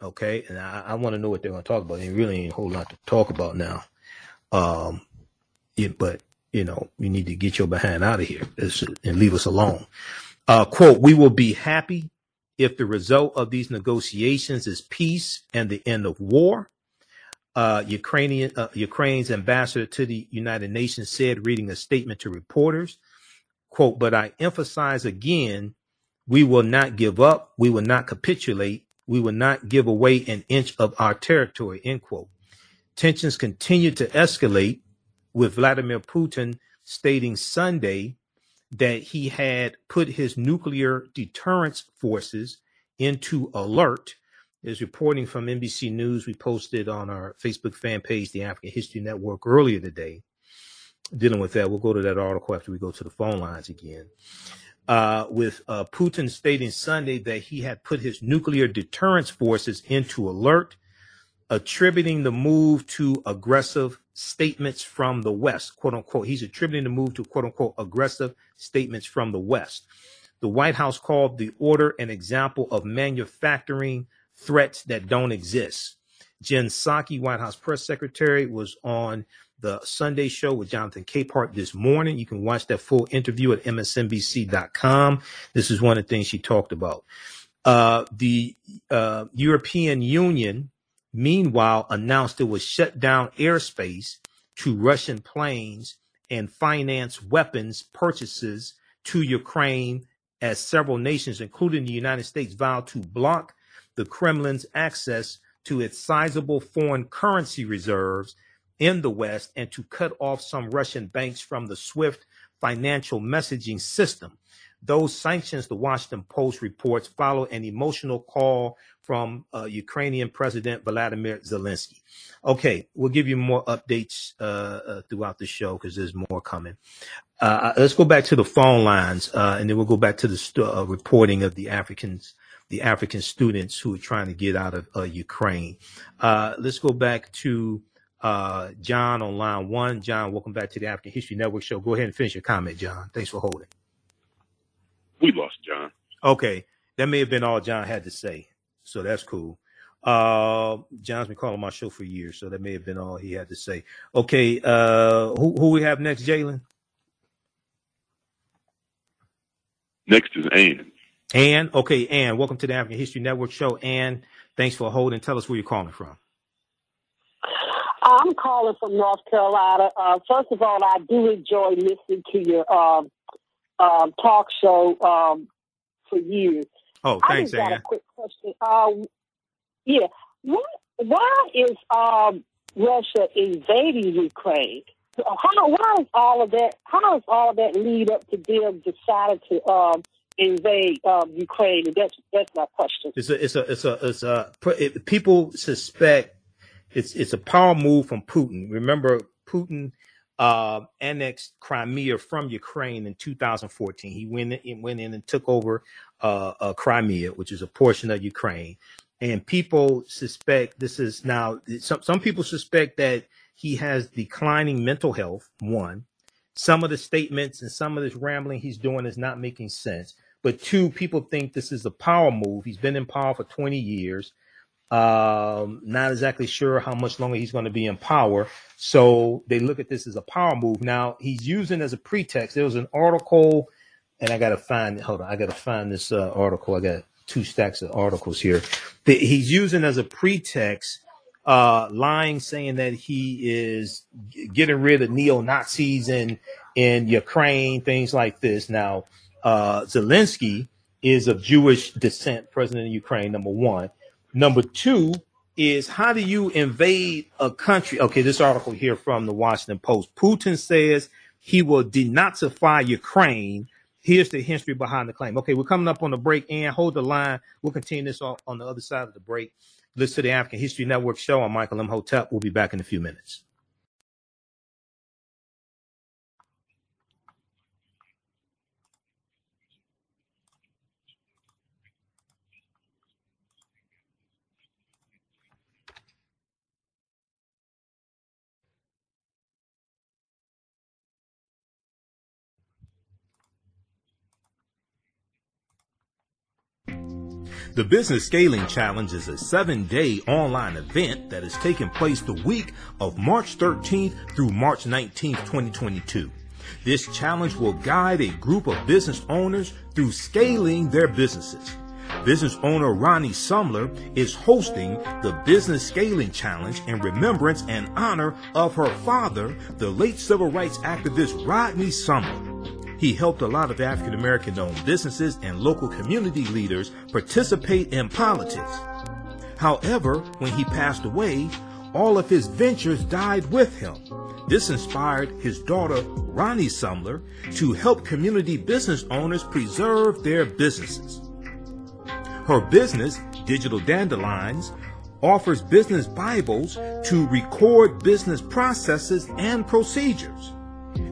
Okay, and I, I want to know what they're going to talk about. There really ain't a whole lot to talk about now. Um, it, but, you know, you need to get your behind out of here and leave us alone. Uh, quote, we will be happy if the result of these negotiations is peace and the end of war. Uh, Ukrainian, uh, Ukraine's ambassador to the United Nations said, reading a statement to reporters, quote, but I emphasize again, we will not give up. We will not capitulate. We will not give away an inch of our territory, end quote. Tensions continue to escalate with Vladimir Putin stating Sunday that he had put his nuclear deterrence forces into alert. Is reporting from N B C News. We posted on our Facebook fan page, the African History Network, earlier today. Dealing with that, we'll go to that article after we go to the phone lines again. Uh, with uh, Putin stating Sunday that he had put his nuclear deterrence forces into alert, attributing the move to aggressive statements from the West, quote unquote. He's attributing the move to, quote unquote, aggressive statements from the West. The White House called the order an example of manufacturing threats that don't exist. Jen Psaki, White House press secretary, was on the Sunday show with Jonathan Capehart this morning. You can watch that full interview at M S N B C dot com. This is one of the things she talked about. Uh, the uh, European Union, meanwhile, announced it would shut down airspace to Russian planes and finance weapons purchases to Ukraine as several nations, including the United States, vowed to block the Kremlin's access to its sizable foreign currency reserves in the West and to cut off some Russian banks from the SWIFT financial messaging system. Those sanctions, the Washington Post reports, follow an emotional call from uh, Ukrainian President Volodymyr Zelensky. Okay, we'll give you more updates uh, uh, throughout the show because there's more coming. Uh, let's go back to the phone lines, uh, and then we'll go back to the st- uh, reporting of the Africans, the African students who are trying to get out of uh, Ukraine. Uh, let's go back to uh, John on line one. John, welcome back to the African History Network show. Go ahead and finish your comment, John. Thanks for holding. We lost John. Okay. That may have been all John had to say. So that's cool. Uh, John's been calling my show for years, so that may have been all he had to say. Okay. Uh, who, who we have next, Jalen? Next is Ann. Ann. Okay. Ann, welcome to the African History Network show. Ann, thanks for holding. Tell us where you're calling from. I'm calling from North Carolina. Uh, first of all, I do enjoy listening to your, um, Um, talk show um, for years. Oh, thanks, Ann. I just got a quick question. Um, yeah, why, why is um, Russia invading Ukraine? How, why is all of that? How does all of that lead up to them deciding to um, invade um, Ukraine? And that's that's my question. It's a, it's a, it's a, it's a. It, people suspect it's it's a power move from Putin. Remember, Putin Uh, annexed Crimea from Ukraine in two thousand fourteen. He went in, went in and took over uh, uh, Crimea, which is a portion of Ukraine. And people suspect this is now, some, some people suspect that he has declining mental health, one. Some of the statements and some of this rambling he's doing is not making sense. But two, people think this is a power move. He's been in power for twenty years. Um, not exactly sure how much longer he's going to be in power. So they look at this as a power move. Now he's using as a pretext. There was an article, and I got to find, hold on, I got to find this uh, article. I got two stacks of articles here that he's using as a pretext, uh, lying, saying that he is g- getting rid of neo-Nazis in, in Ukraine, things like this. Now, uh, Zelensky is of Jewish descent, president of Ukraine, number one. Number two is, how do you invade a country? Okay, this article here from the Washington Post. Putin says he will denazify Ukraine. Here's the history behind the claim. Okay, we're coming up on the break, and hold the line. We'll continue this on the other side of the break. Listen to the African History Network show. I'm Michael Imhotep. We'll be back in a few minutes. The Business Scaling Challenge is a seven-day online event that is taking place the week of March thirteenth through March nineteenth, twenty twenty-two. This challenge will guide a group of business owners through scaling their businesses. Business owner Ronnie Sumler is hosting the Business Scaling Challenge in remembrance and honor of her father, the late civil rights activist Rodney Sumler. He helped a lot of African American-owned businesses and local community leaders participate in politics. However, when he passed away, all of his ventures died with him. This inspired his daughter, Ronnie Sumler, to help community business owners preserve their businesses. Her business, Digital Dandelions, offers business Bibles to record business processes and procedures.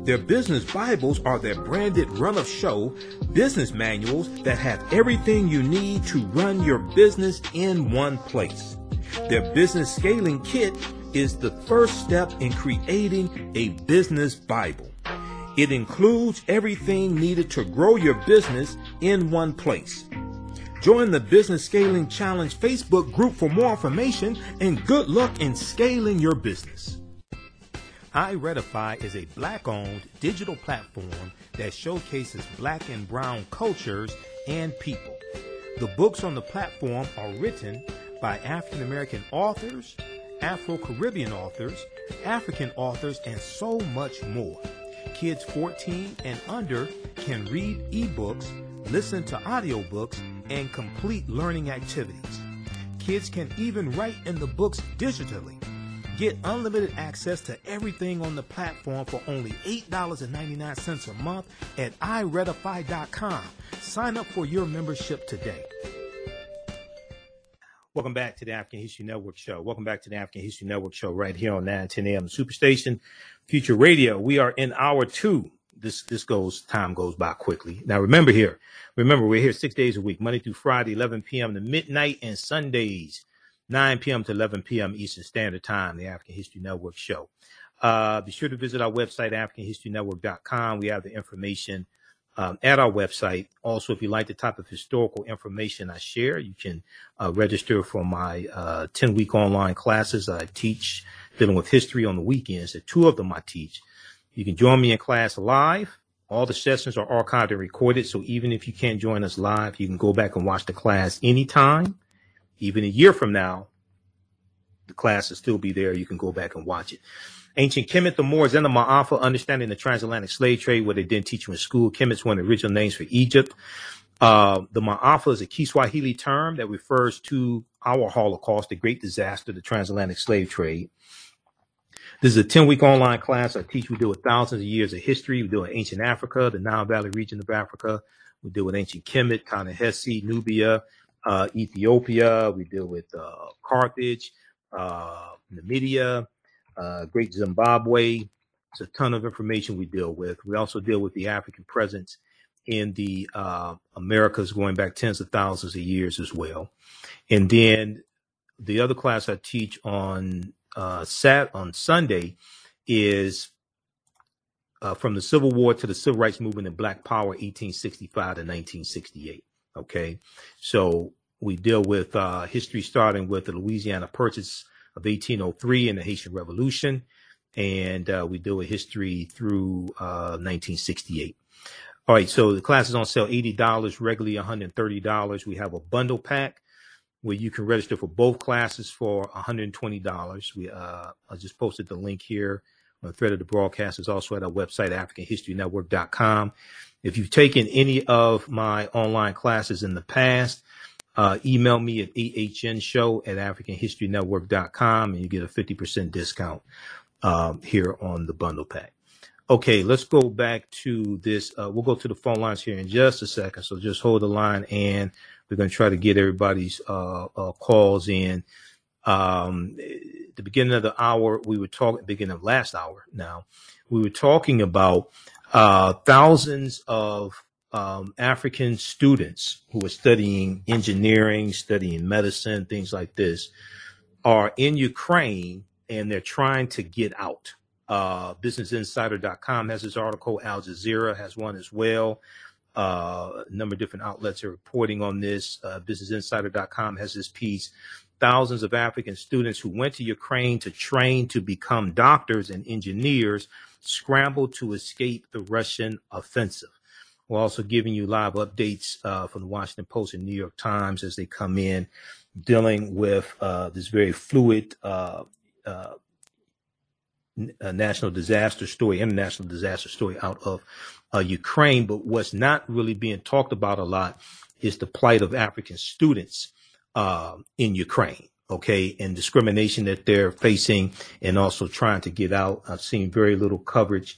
Their business Bibles are their branded run-of-show business manuals that have everything you need to run your business in one place. Their business scaling kit is the first step in creating a business Bible. It includes everything needed to grow your business in one place. Join the Business Scaling Challenge Facebook group for more information, and good luck in scaling your business. iRedify is a Black-owned digital platform that showcases Black and Brown cultures and people. The books on the platform are written by African American authors, Afro-Caribbean authors, African authors, and so much more. Kids fourteen and under can read ebooks, listen to audiobooks, and complete learning activities. Kids can even write in the books digitally. Get unlimited access to everything on the platform for only eight dollars and ninety-nine cents a month at i redify dot com. Sign up for your membership today. Welcome back to the African History Network Show. Welcome back to the African History Network Show right here on nine ten a.m. Superstation, Future Radio. We are in hour two. This this goes, time goes by quickly. Now, remember here, remember, we're here six days a week, Monday through Friday, eleven p.m. to midnight, and Sundays, nine p.m. to eleven p.m. Eastern Standard Time, the African History Network Show. Uh, be sure to visit our website, african history network dot com. We have the information Um, at our website. Also, if you like the type of historical information I share, you can uh, register for my uh, ten-week online classes I teach dealing with history on the weekends. There are two of them I teach. You can join me in class live. All the sessions are archived and recorded, so even if you can't join us live, you can go back and watch the class anytime. Even a year from now, the class will still be there. You can go back and watch it. Ancient Kemet, the Moors, and the Ma'afa, understanding the transatlantic slave trade, what they didn't teach you in school. Kemet's one of the original names for Egypt. Uh, the Ma'afa is a Kiswahili term that refers to our Holocaust, the great disaster, the transatlantic slave trade. This is a ten-week online class I teach. We deal with thousands of years of history. We deal with ancient Africa, the Nile Valley region of Africa. We deal with ancient Kemet, Ta-Nehisi, Nubia, uh, Ethiopia. We deal with uh, Carthage, uh, Numidia, Uh, Great Zimbabwe. It's a ton of information we deal with. We also deal with the African presence in the uh, Americas going back tens of thousands of years as well. And then the other class I teach on uh, Sat on Sunday is uh, from the Civil War to the Civil Rights Movement and Black Power, eighteen sixty-five to nineteen sixty-eight. Okay, so we deal with uh, history starting with the Louisiana Purchase of eighteen oh three and the Haitian Revolution, and uh, we deal with history through uh, nineteen sixty-eight. All right, so the class is on sale, eighty dollars, regularly one hundred thirty dollars. We have a bundle pack where you can register for both classes for one hundred twenty dollars. We uh, I just posted the link here on the thread of the broadcast. It's also at our website, african history network dot com. If you've taken any of my online classes in the past, Uh, email me at e h n show at african history network dot com and you get a fifty percent discount um, here on the bundle pack. Okay, let's go back to this. Uh, we'll go to the phone lines here in just a second. So just hold the line and we're going to try to get everybody's uh, uh, calls in. Um, at the beginning of the hour, we were talking, beginning of last hour now, we were talking about uh, thousands of Um, African students who are studying engineering, studying medicine, things like this, are in Ukraine and they're trying to get out. Uh, business insider dot com has this article. Al Jazeera has one as well. Uh, a number of different outlets are reporting on this. Uh, business insider dot com has this piece. Thousands of African students who went to Ukraine to train to become doctors and engineers scrambled to escape the Russian offensive. We're also giving you live updates uh, from the Washington Post and New York Times as they come in, dealing with uh, this very fluid uh, uh, national disaster story, international disaster story out of uh, Ukraine. But what's not really being talked about a lot is the plight of African students uh, in Ukraine, okay, and discrimination that they're facing and also trying to get out. I've seen very little coverage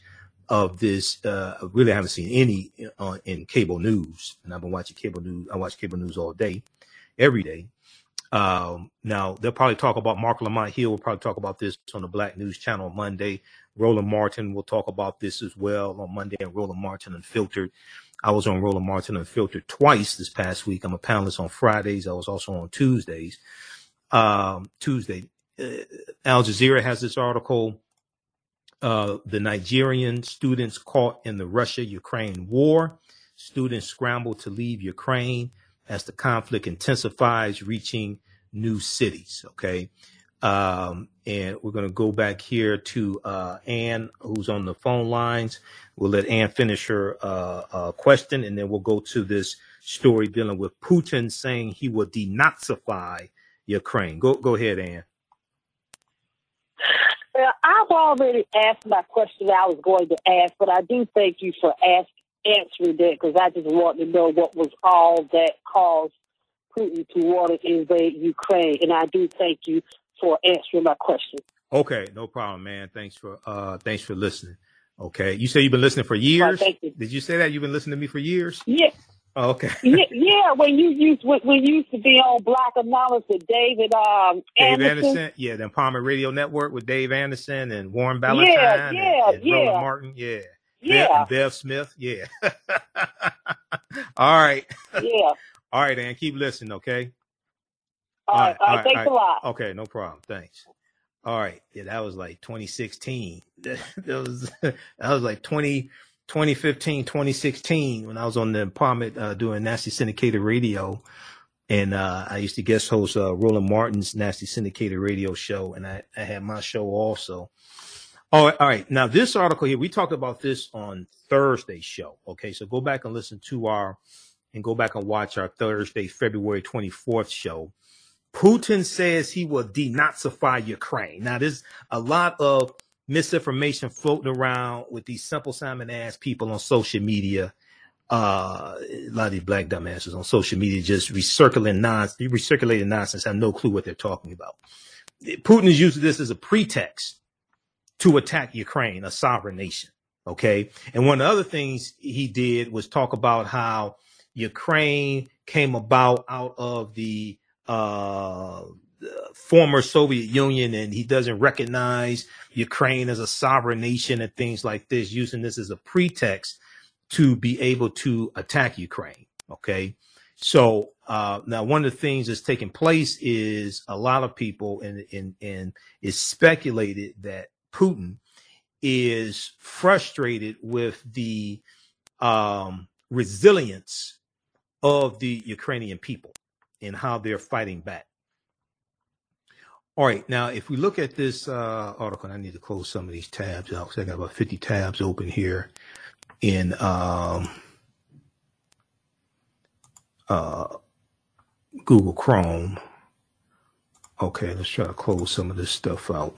of this. uh, I really haven't seen any uh, in cable news, and I've been watching cable news. I watch cable news all day, every day. Um, now they'll probably talk about Mark Lamont Hill. We'll probably talk about this on the Black News Channel on Monday. Roland Martin will talk about this as well on Monday. And Roland Martin Unfiltered. I was on Roland Martin Unfiltered twice this past week. I'm a panelist on Fridays. I was also on Tuesdays. Um, Tuesday, uh, Al Jazeera has this article. Uh, the Nigerian students caught in the Russia-Ukraine war. Students scramble to leave Ukraine as the conflict intensifies, reaching new cities. Okay. Um, and we're going to go back here to uh, Ann, who's on the phone lines. We'll let Ann finish her uh, uh, question, and then we'll go to this story dealing with Putin saying he will denazify Ukraine. Go, go ahead, Ann. Well, I've already asked my question I was going to ask, but I do thank you for ask, answering that, because I just want to know what was all that caused Putin to want to invade Ukraine, and I do thank you for answering my question. Okay, no problem, man. Thanks for uh, thanks for listening. Okay, you say you've been listening for years. Oh, thank you. Did you say that you've been listening to me for years? Yeah. Oh, okay. yeah, yeah. When you used when we used to be on Black Knowledge with David um Dave Anderson. Anderson. Yeah, the Empowerment Radio Network with Dave Anderson and Warren Ballantyne. Yeah, yeah, and, and yeah. Roland Martin. Yeah. Yeah. Bev, and Bev Smith. Yeah. All right. Yeah. All right, Ann. Keep listening. Okay. All, all right. All right. Thanks all right. a lot. Okay. No problem. Thanks. All right. Yeah, that was like twenty sixteen. that was that was like twenty fifteen, twenty sixteen when I was on the Empowerment uh, doing Nasty Syndicated Radio, and uh, I used to guest host uh, Roland Martin's Nasty Syndicated Radio show, and I, I had my show also. All right, all right. Now this article here, we talked about this on Thursday's show. Okay, so go back and listen to our, and go back and watch our Thursday, February twenty-fourth show. Putin says he will denazify Ukraine. Now, there's a lot of misinformation floating around with these simple Simon ass people on social media. Uh, a lot of these black dumbasses on social media just recirculating nonsense, recirculating nonsense. I have no clue what they're talking about. Putin is using this as a pretext to attack Ukraine, a sovereign nation. Okay. And one of the other things he did was talk about how Ukraine came about out of the uh, former Soviet Union, and he doesn't recognize Ukraine as a sovereign nation and things like this, using this as a pretext to be able to attack Ukraine. Okay. So, uh, now one of the things that's taking place is a lot of people and, and, and it's speculated that Putin is frustrated with the, um, resilience of the Ukrainian people and how they're fighting back. All right. Now, if we look at this uh, article, and I need to close some of these tabs out because I got about fifty tabs open here. And um, uh, Google Chrome. Okay, let's try to close some of this stuff out.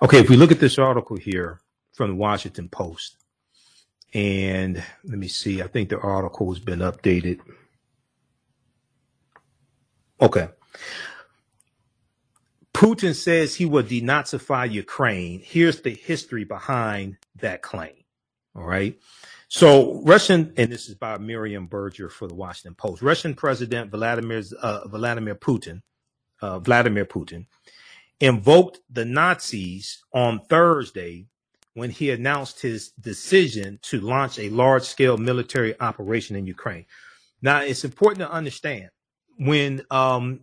Okay, if we look at this article here from the Washington Post, and let me see, I think the article has been updated. Okay. Putin says he will denazify Ukraine. Here's the history behind that claim. All right. So Russian, and this is by Miriam Berger for the Washington Post, Russian President Vladimir, uh, Vladimir Putin, uh, Vladimir Putin invoked the Nazis on Thursday when he announced his decision to launch a large-scale military operation in Ukraine. Now, it's important to understand when um,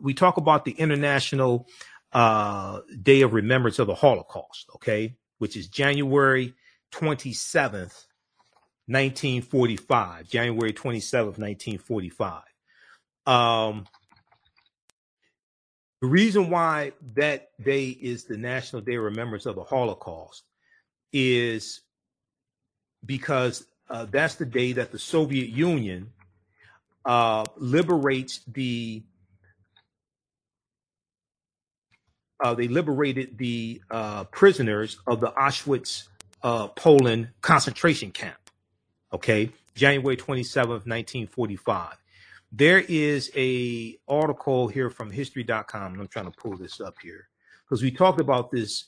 we talk about the International uh, Day of Remembrance of the Holocaust, okay, which is January twenty-seventh, nineteen forty-five, January twenty-seventh, nineteen forty-five. Um, the reason why that day is the National Day of Remembrance of the Holocaust is because uh, that's the day that the Soviet Union uh, liberates the, uh, they liberated the uh, prisoners of the Auschwitz, uh, Poland concentration camp. Okay. January twenty-seventh, nineteen forty-five. There is a article here from history dot com, and I'm trying to pull this up here because we talked about this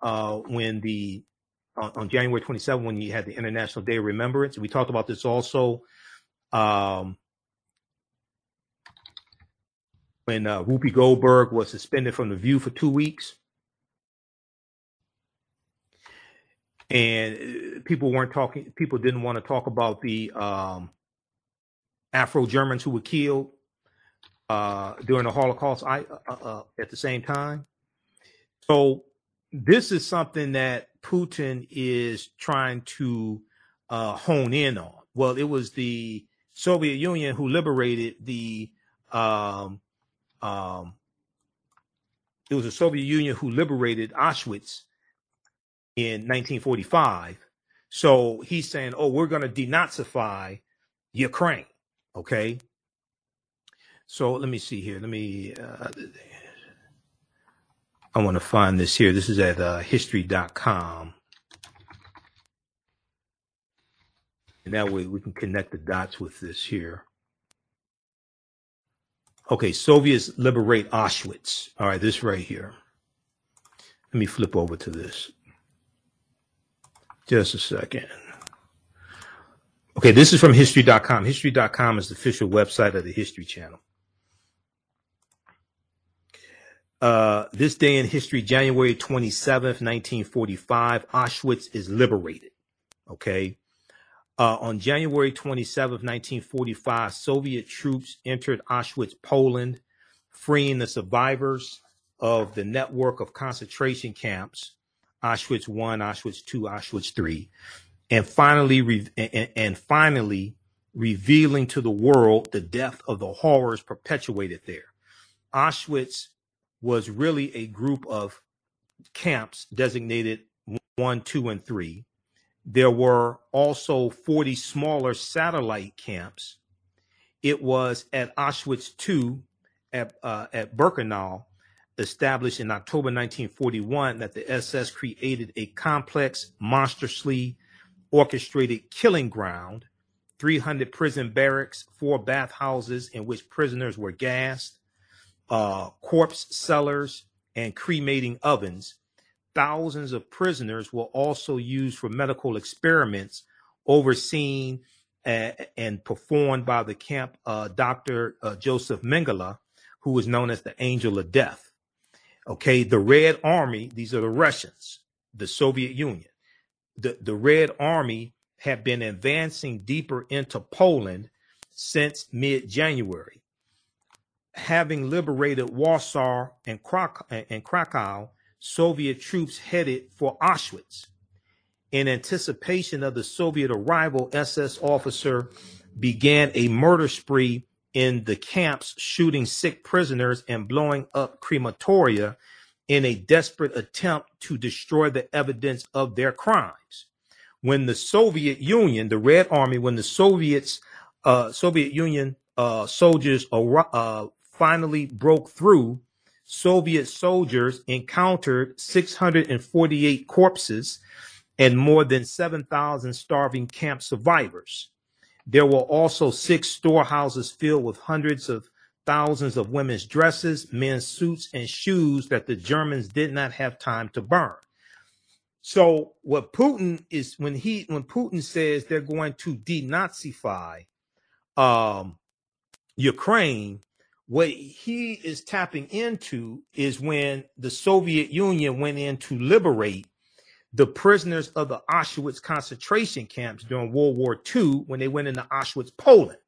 uh, when the, on, on January twenty-seventh, when you had the International Day of Remembrance. We talked about this also Um, when uh, Whoopi Goldberg was suspended from The View for two weeks, and people weren't talking, people didn't want to talk about the um, Afro Germans who were killed uh, during the Holocaust I, uh, uh, at the same time. So this is something that Putin is trying to uh, hone in on. Well, it was the Soviet Union who liberated the um, um, it was the Soviet Union who liberated Auschwitz in nineteen forty-five. So he's saying, oh, we're going to denazify Ukraine. OK. So let me see here. Let me uh, I want to find this here. This is at uh, history dot com. And that way we can connect the dots with this here. Okay, Soviets liberate Auschwitz. All right, this right here. Let me flip over to this. Just a second. Okay, this is from history dot com. History dot com is the official website of the History Channel. Uh, this day in history, January twenty-seventh, nineteen forty-five, Auschwitz is liberated. Okay. Uh, on January twenty-seventh, nineteen forty-five, Soviet troops entered Auschwitz, Poland, freeing the survivors of the network of concentration camps, Auschwitz one, Auschwitz two, Auschwitz three, and finally, re and, and finally revealing to the world the depth of the horrors perpetuated there. Auschwitz was really a group of camps designated one, two, and three. There were also forty smaller satellite camps. It was at Auschwitz two at, uh, at Birkenau, established in October nineteen forty-one, that the S S created a complex, monstrously orchestrated killing ground, three hundred prison barracks, four bathhouses in which prisoners were gassed, Uh, corpse cellars, and cremating ovens. Thousands of prisoners were also used for medical experiments overseen and, and performed by the camp uh, Doctor Uh, Joseph Mengele, who was known as the Angel of Death. Okay, the Red Army, these are the Russians, the Soviet Union. The, the Red Army had been advancing deeper into Poland since mid-January. Having liberated Warsaw and Krakow, Soviet troops headed for Auschwitz. In anticipation of the Soviet arrival, S S officer began a murder spree in the camps, shooting sick prisoners and blowing up crematoria in a desperate attempt to destroy the evidence of their crimes. When the Soviet Union, the Red Army, when the Soviets, uh, Soviet Union uh, soldiers uh, finally broke through, Soviet soldiers encountered six hundred forty-eight corpses and more than seven thousand starving camp survivors. There were also six storehouses filled with hundreds of thousands of women's dresses, men's suits, and shoes that the Germans did not have time to burn. So what Putin is, when he, when Putin says they're going to denazify um, Ukraine, what he is tapping into is when the Soviet Union went in to liberate the prisoners of the Auschwitz concentration camps during World War Two, when they went into Auschwitz, Poland.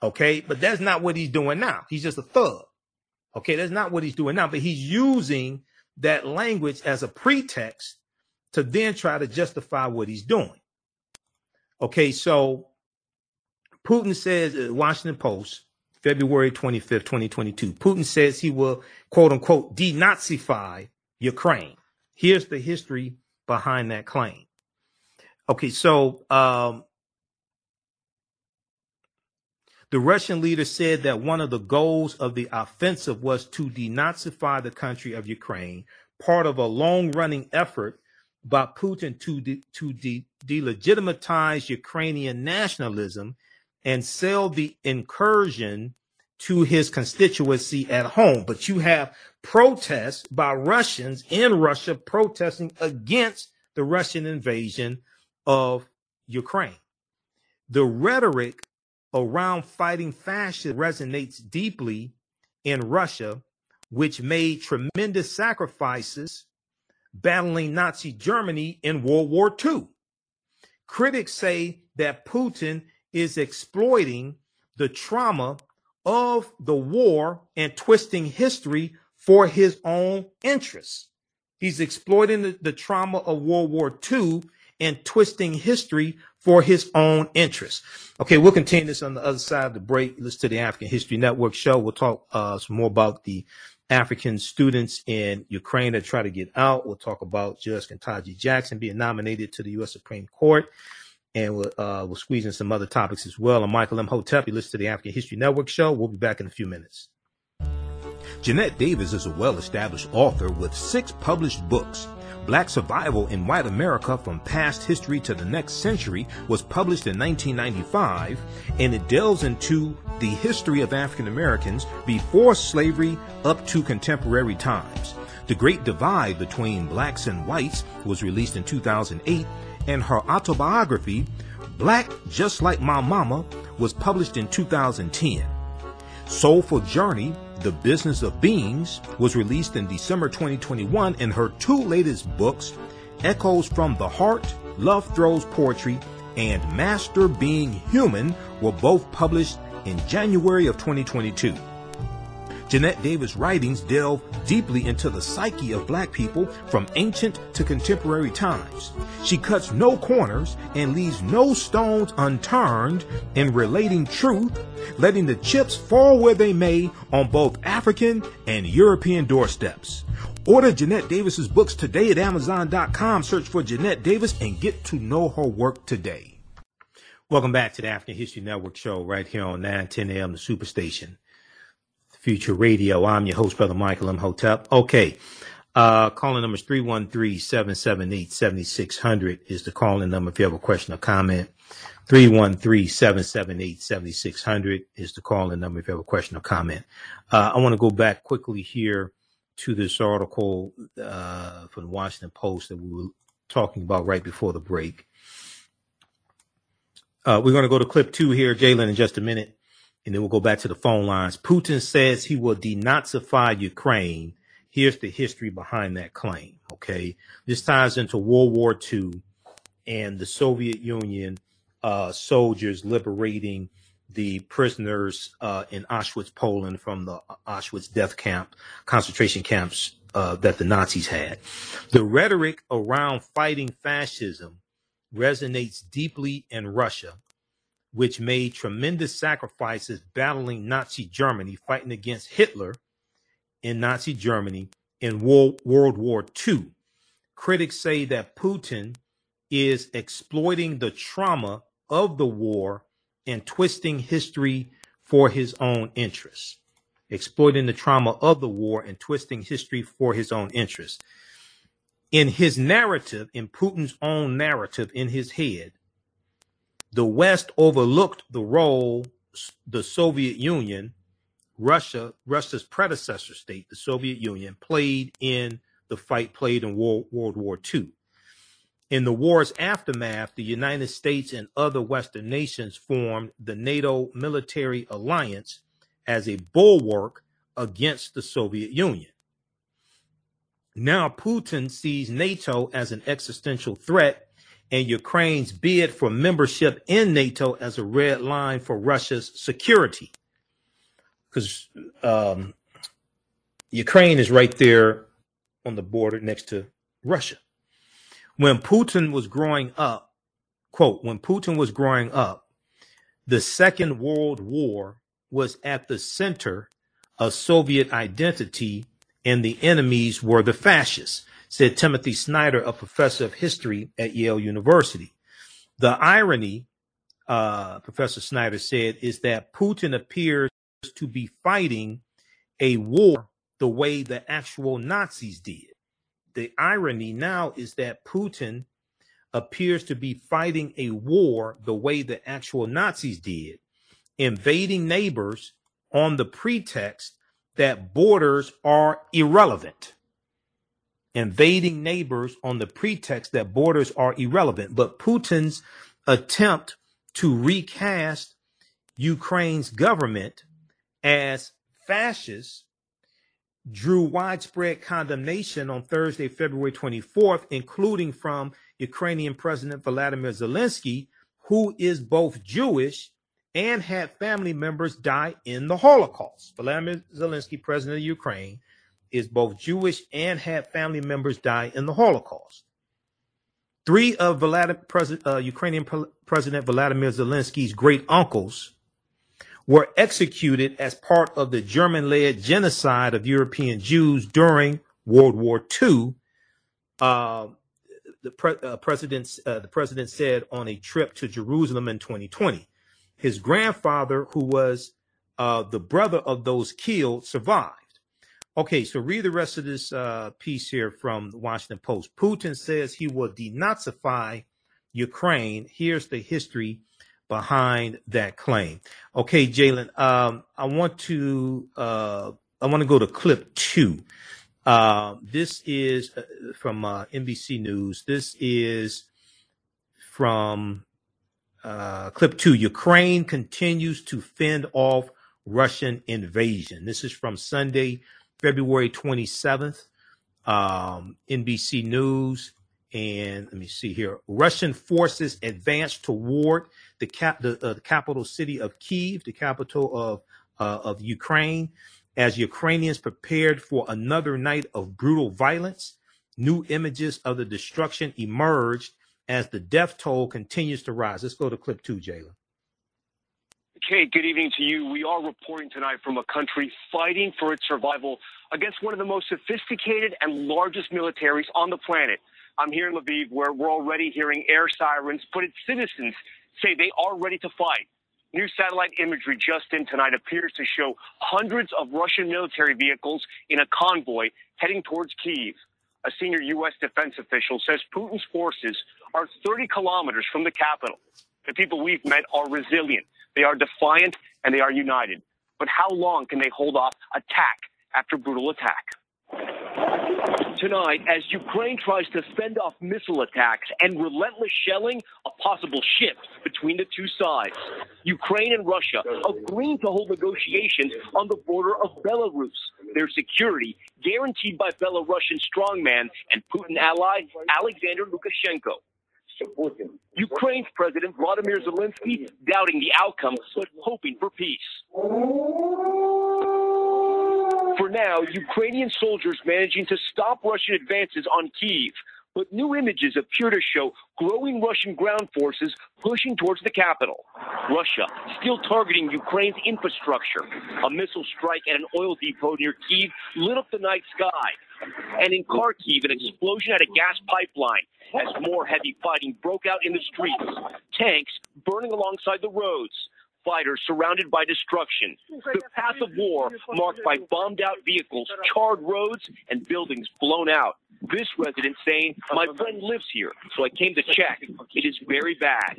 Okay, but that's not what he's doing now. He's just a thug. Okay, that's not what he's doing now, but he's using that language as a pretext to then try to justify what he's doing. Okay, so Putin says, uh, Washington Post, February twenty-fifth, twenty twenty-two, Putin says he will, quote unquote, denazify Ukraine. Here's the history behind that claim. Okay, so um, the Russian leader said that one of the goals of the offensive was to denazify the country of Ukraine, part of a long-running effort by Putin to, de to de delegitimize Ukrainian nationalism and sell the incursion to his constituency at home. But you have protests by Russians in Russia protesting against the Russian invasion of Ukraine. The rhetoric around fighting fascism resonates deeply in Russia, which made tremendous sacrifices battling Nazi Germany in World War Two. Critics say that Putin is exploiting the trauma of the war and twisting history for his own interests. He's exploiting the, the trauma of World War Two and twisting history for his own interests. Okay, we'll continue this on the other side of the break. Listen to the African History Network show. We'll talk uh, some more about the African students in Ukraine that try to get out. We'll talk about Judge Ketanji Jackson being nominated to the U S Supreme Court. And we'll, uh, we'll squeeze in some other topics as well. I'm Michael Imhotep. You listen to the African History Network show. We'll be back in a few minutes. Jeanette Davis is a well-established author with six published books. Black Survival in White America from Past History to the Next Century was published in nineteen ninety-five, and it delves into the history of African Americans before slavery up to contemporary times. The Great Divide Between Blacks and Whites was released in two thousand eight, and her autobiography, Black Just Like My Mama, was published in two thousand ten. Soulful Journey, The Business of Beings, was released in December twenty twenty-one, and her two latest books, Echoes from the Heart, Love Throws Poetry, and Master Being Human, were both published in January of twenty twenty-two. Jeanette Davis' writings delve deeply into the psyche of black people from ancient to contemporary times. She cuts no corners and leaves no stones unturned in relating truth, letting the chips fall where they may on both African and European doorsteps. Order Jeanette Davis's books today at Amazon dot com. Search for Jeanette Davis and get to know her work today. Welcome back to the African History Network show right here on nine ten A M, the Superstation. Future Radio. I'm your host, Brother Michael Imhotep. Okay. Uh, calling number is three one three, seven seven eight, seven six zero zero is the calling number. If you have a question or comment, three one three, seven seven eight, seven six zero zero is the calling number. If you have a question or comment, uh, I want to go back quickly here to this article, uh, from the Washington Post that we were talking about right before the break. Uh, we're going to go to clip two here, Jalen, in just a minute. And then we'll go back to the phone lines. Putin says he will denazify Ukraine. Here's the history behind that claim. OK, this ties into World War Two and the Soviet Union uh, soldiers liberating the prisoners uh, in Auschwitz, Poland, from the Auschwitz death camp, concentration camps uh, that the Nazis had. The rhetoric around fighting fascism resonates deeply in Russia, which made tremendous sacrifices battling Nazi Germany, fighting against Hitler in Nazi Germany in World War Two. Critics say that Putin is exploiting the trauma of the war and twisting history for his own interests. Exploiting the trauma of the war and twisting history for his own interests. In his narrative, in Putin's own narrative, in his head, the West overlooked the role the Soviet Union, Russia, Russia's predecessor state, the Soviet Union, played in the fight played in World War Two. In the war's aftermath, the United States and other Western nations formed the NATO military alliance as a bulwark against the Soviet Union. Now Putin sees NATO as an existential threat, and Ukraine's bid for membership in NATO as a red line for Russia's security. Because um, Ukraine is right there on the border next to Russia. When Putin was growing up, quote, when Putin was growing up, the Second World War was at the center of Soviet identity, and the enemies were the fascists, said Timothy Snyder, a professor of history at Yale University. The irony, uh, Professor Snyder said, is that Putin appears to be fighting a war the way the actual Nazis did. The irony now is that Putin appears to be fighting a war the way the actual Nazis did, invading neighbors on the pretext that borders are irrelevant. Invading neighbors on the pretext that borders are irrelevant. But Putin's attempt to recast Ukraine's government as fascist drew widespread condemnation on Thursday, February twenty-fourth, including from Ukrainian President Volodymyr Zelensky, who is both Jewish and had family members die in the Holocaust. Volodymyr Zelensky, president of Ukraine, is both Jewish and had family members die in the Holocaust. Three of Vladimir, President, uh, Ukrainian Pre- President Volodymyr Zelensky's great uncles were executed as part of the German-led genocide of European Jews during World War Two. Uh, the, pre- uh, president, uh, the president said on a trip to Jerusalem in twenty twenty, his grandfather, who was uh, the brother of those killed, survived. Okay, so read the rest of this uh, piece here from the Washington Post. Putin says he will denazify Ukraine. Here's the history behind that claim. Okay, Jalen, um, I want to uh, I want to go to clip two. Uh, this is from uh, N B C News. This is from uh, clip two. Ukraine continues to fend off Russian invasion. This is from Sunday, February twenty-seventh, um, N B C News. And let me see here. Russian forces advanced toward the cap, the, uh, the capital city of Kyiv, the capital of uh, of Ukraine, as Ukrainians prepared for another night of brutal violence. New images of the destruction emerged as the death toll continues to rise. Let's go to clip two, Jalen. Kate, good evening to you. We are reporting tonight from a country fighting for its survival against one of the most sophisticated and largest militaries on the planet. I'm here in Lviv, where we're already hearing air sirens, but its citizens say they are ready to fight. New satellite imagery just in tonight appears to show hundreds of Russian military vehicles in a convoy heading towards Kyiv. A senior U S defense official says Putin's forces are thirty kilometers from the capital. The people we've met are resilient. They are defiant and they are united. But how long can they hold off attack after brutal attack? Tonight, as Ukraine tries to fend off missile attacks and relentless shelling, a possible shift between the two sides. Ukraine and Russia agreeing to hold negotiations on the border of Belarus, their security guaranteed by Belarusian strongman and Putin ally Alexander Lukashenko. Ukraine's President Volodymyr Zelensky doubting the outcome but hoping for peace. For now, Ukrainian soldiers managing to stop Russian advances on Kyiv, but new images appear to show growing Russian ground forces pushing towards the capital. Russia still targeting Ukraine's infrastructure. A missile strike at an oil depot near Kyiv lit up the night sky. And in Kharkiv, an explosion at a gas pipeline as more heavy fighting broke out in the streets. Tanks burning alongside the roads. Fighters surrounded by destruction. The path of war marked by bombed-out vehicles, charred roads, and buildings blown out. This resident saying, "My friend lives here, so I came to check. It is very bad."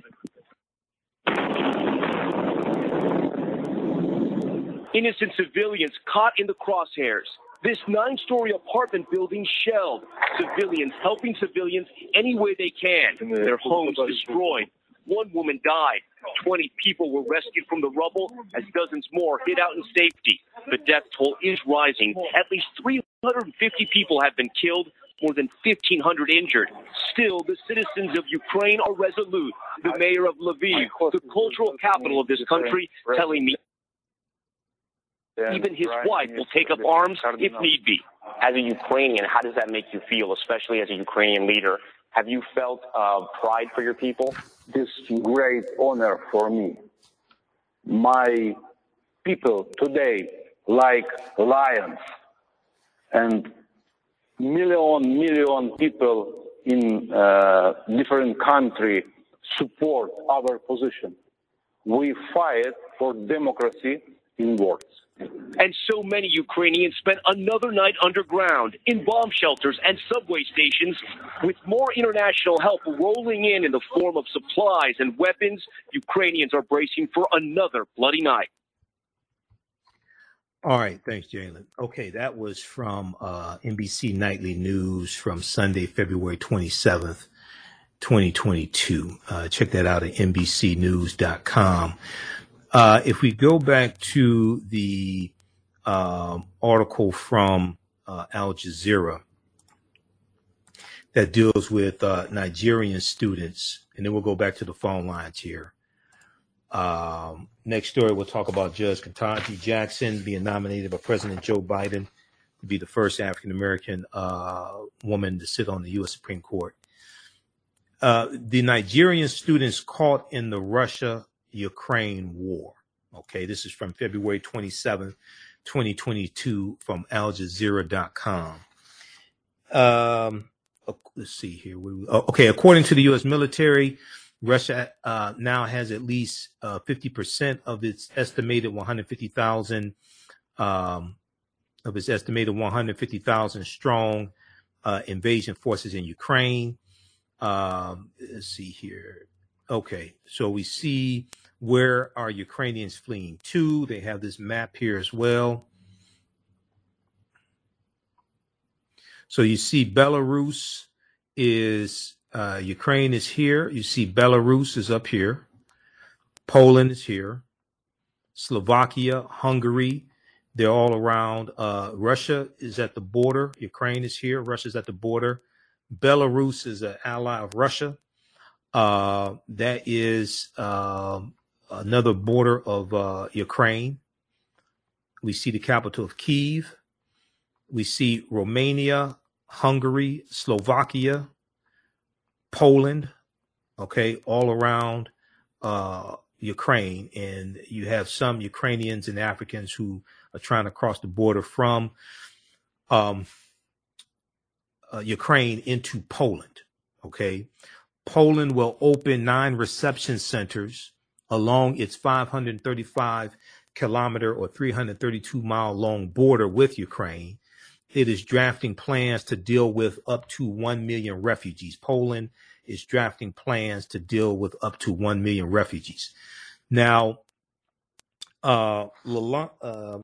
Innocent civilians caught in the crosshairs. This nine-story apartment building shelled. Civilians helping civilians any way they can. Their homes destroyed. One woman died. twenty people were rescued from the rubble as dozens more hid out in safety. The death toll is rising. At least three hundred fifty people have been killed, more than fifteen hundred injured. Still, the citizens of Ukraine are resolute. The mayor of Lviv, the cultural capital of this country, telling me even his wife will take up arms if need be. As a Ukrainian, how does that make you feel, especially as a Ukrainian leader? Have you felt uh, pride for your people? This great honor for me. My people today, like lions, and million, million people in uh, different countries support our position. We fight for democracy in words. And so many Ukrainians spent another night underground, in bomb shelters and subway stations, with more international help rolling in in the form of supplies and weapons. Ukrainians are bracing for another bloody night. All right. Thanks, Jalen. Okay. That was from uh, N B C Nightly News from Sunday, February twenty-seventh, twenty twenty-two. Uh, check that out at N B C news dot com. Uh, if we go back to the um, article from uh, Al Jazeera that deals with uh, Nigerian students, and then we'll go back to the phone lines here. Um, next story, we'll talk about Judge Ketanji Jackson being nominated by President Joe Biden to be the first African-American uh, woman to sit on the U S Supreme Court. Uh, the Nigerian students caught in the Russia Ukraine war. Okay, this is from February twenty-seventh, twenty twenty-two from Al Jazeera dot com. Um, let's see here. Okay, according to the U S military, Russia uh, now has at least uh, fifty percent of its estimated one hundred fifty thousand um, of its estimated one hundred fifty thousand strong uh, invasion forces in Ukraine. Um, let's see here. Okay, so we see where are Ukrainians fleeing to. They have this map here as well. So you see Belarus is, uh, Ukraine is here. You see Belarus is up here. Poland is here. Slovakia, Hungary, they're all around. Uh, Russia is at the border. Ukraine is here. Russia's at the border. Belarus is an ally of Russia. Uh, that is uh, another border of uh, Ukraine. We see the capital of Kyiv. We see Romania, Hungary, Slovakia, Poland, okay, all around uh, Ukraine. And you have some Ukrainians and Africans who are trying to cross the border from um, uh, Ukraine into Poland, okay? Poland will open nine reception centers along its five hundred thirty-five kilometer or three hundred thirty-two mile long border with Ukraine. It is drafting plans to deal with up to one million refugees. Poland is drafting plans to deal with up to one million refugees. Now, uh, Lolade uh,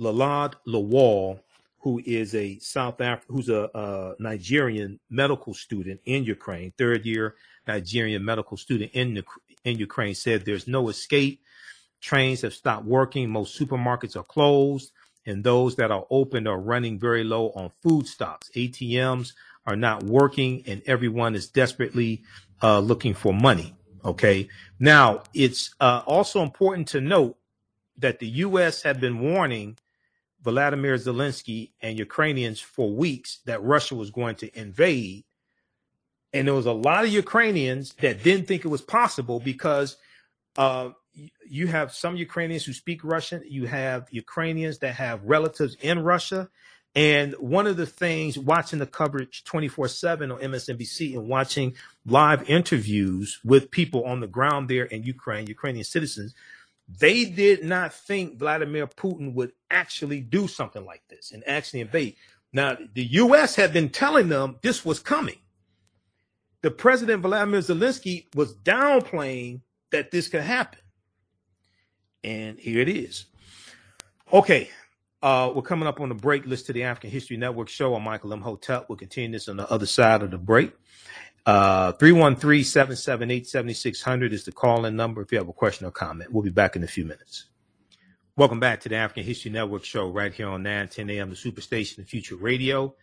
Lawal, who is a South Af- who's a uh, Nigerian medical student in Ukraine, third year Nigerian medical student in the, in Ukraine, said there's no escape. Trains have stopped working. Most supermarkets are closed, and those that are open are running very low on food stocks. A T Ms are not working, and everyone is desperately uh, looking for money. Okay. Now, it's uh, also important to note that the U S had been warning Volodymyr Zelensky and Ukrainians for weeks that Russia was going to invade. And there was a lot of Ukrainians that didn't think it was possible because uh, you have some Ukrainians who speak Russian. You have Ukrainians that have relatives in Russia. And one of the things, watching the coverage twenty-four seven on M S N B C and watching live interviews with people on the ground there in Ukraine, Ukrainian citizens, they did not think Vladimir Putin would actually do something like this and actually invade. Now, the U S had been telling them this was coming. The president, Volodymyr Zelensky, was downplaying that this could happen. And here it is. Okay, uh, we're coming up on the break. Listen to the African History Network show. I'm Michael Imhotep. We'll continue this on the other side of the break. Uh, three one three, seven seven eight, seven six zero zero is the call-in number if you have a question or comment. We'll be back in a few minutes. Welcome back to the African History Network show right here on nine ten a.m. the Superstation of Future Radio.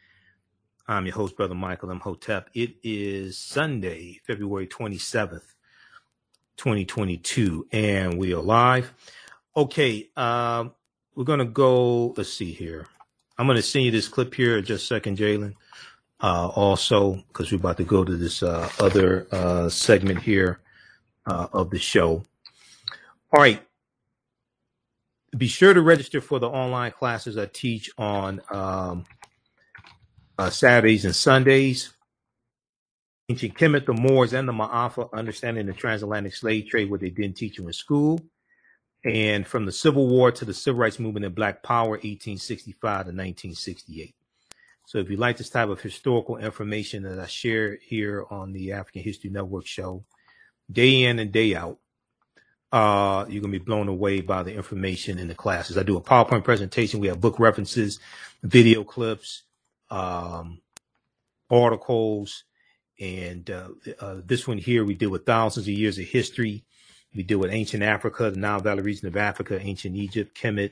I'm your host, Brother Michael Imhotep. It is Sunday, February twenty-seventh, twenty twenty-two, and we are live. Okay, uh, we're going to go, let's see here. I'm going to send you this clip here in just a second, Jalen. Uh, also, because we're about to go to this uh, other uh, segment here uh, of the show. All right. Be sure to register for the online classes I teach on um, uh, Saturdays and Sundays. Ancient Kemet, the Moors, and the Ma'afa, Understanding the Transatlantic Slave Trade, what they didn't teach you in school. And from the Civil War to the Civil Rights Movement and Black Power, eighteen sixty-five to nineteen sixty-eight. So if you like this type of historical information that I share here on the African History Network show, day in and day out, uh, you're going to be blown away by the information in the classes. I do a PowerPoint presentation. We have book references, video clips, um, articles. And uh, uh, this one here, we deal with thousands of years of history. We deal with ancient Africa, the Nile Valley region of Africa, ancient Egypt, Kemet,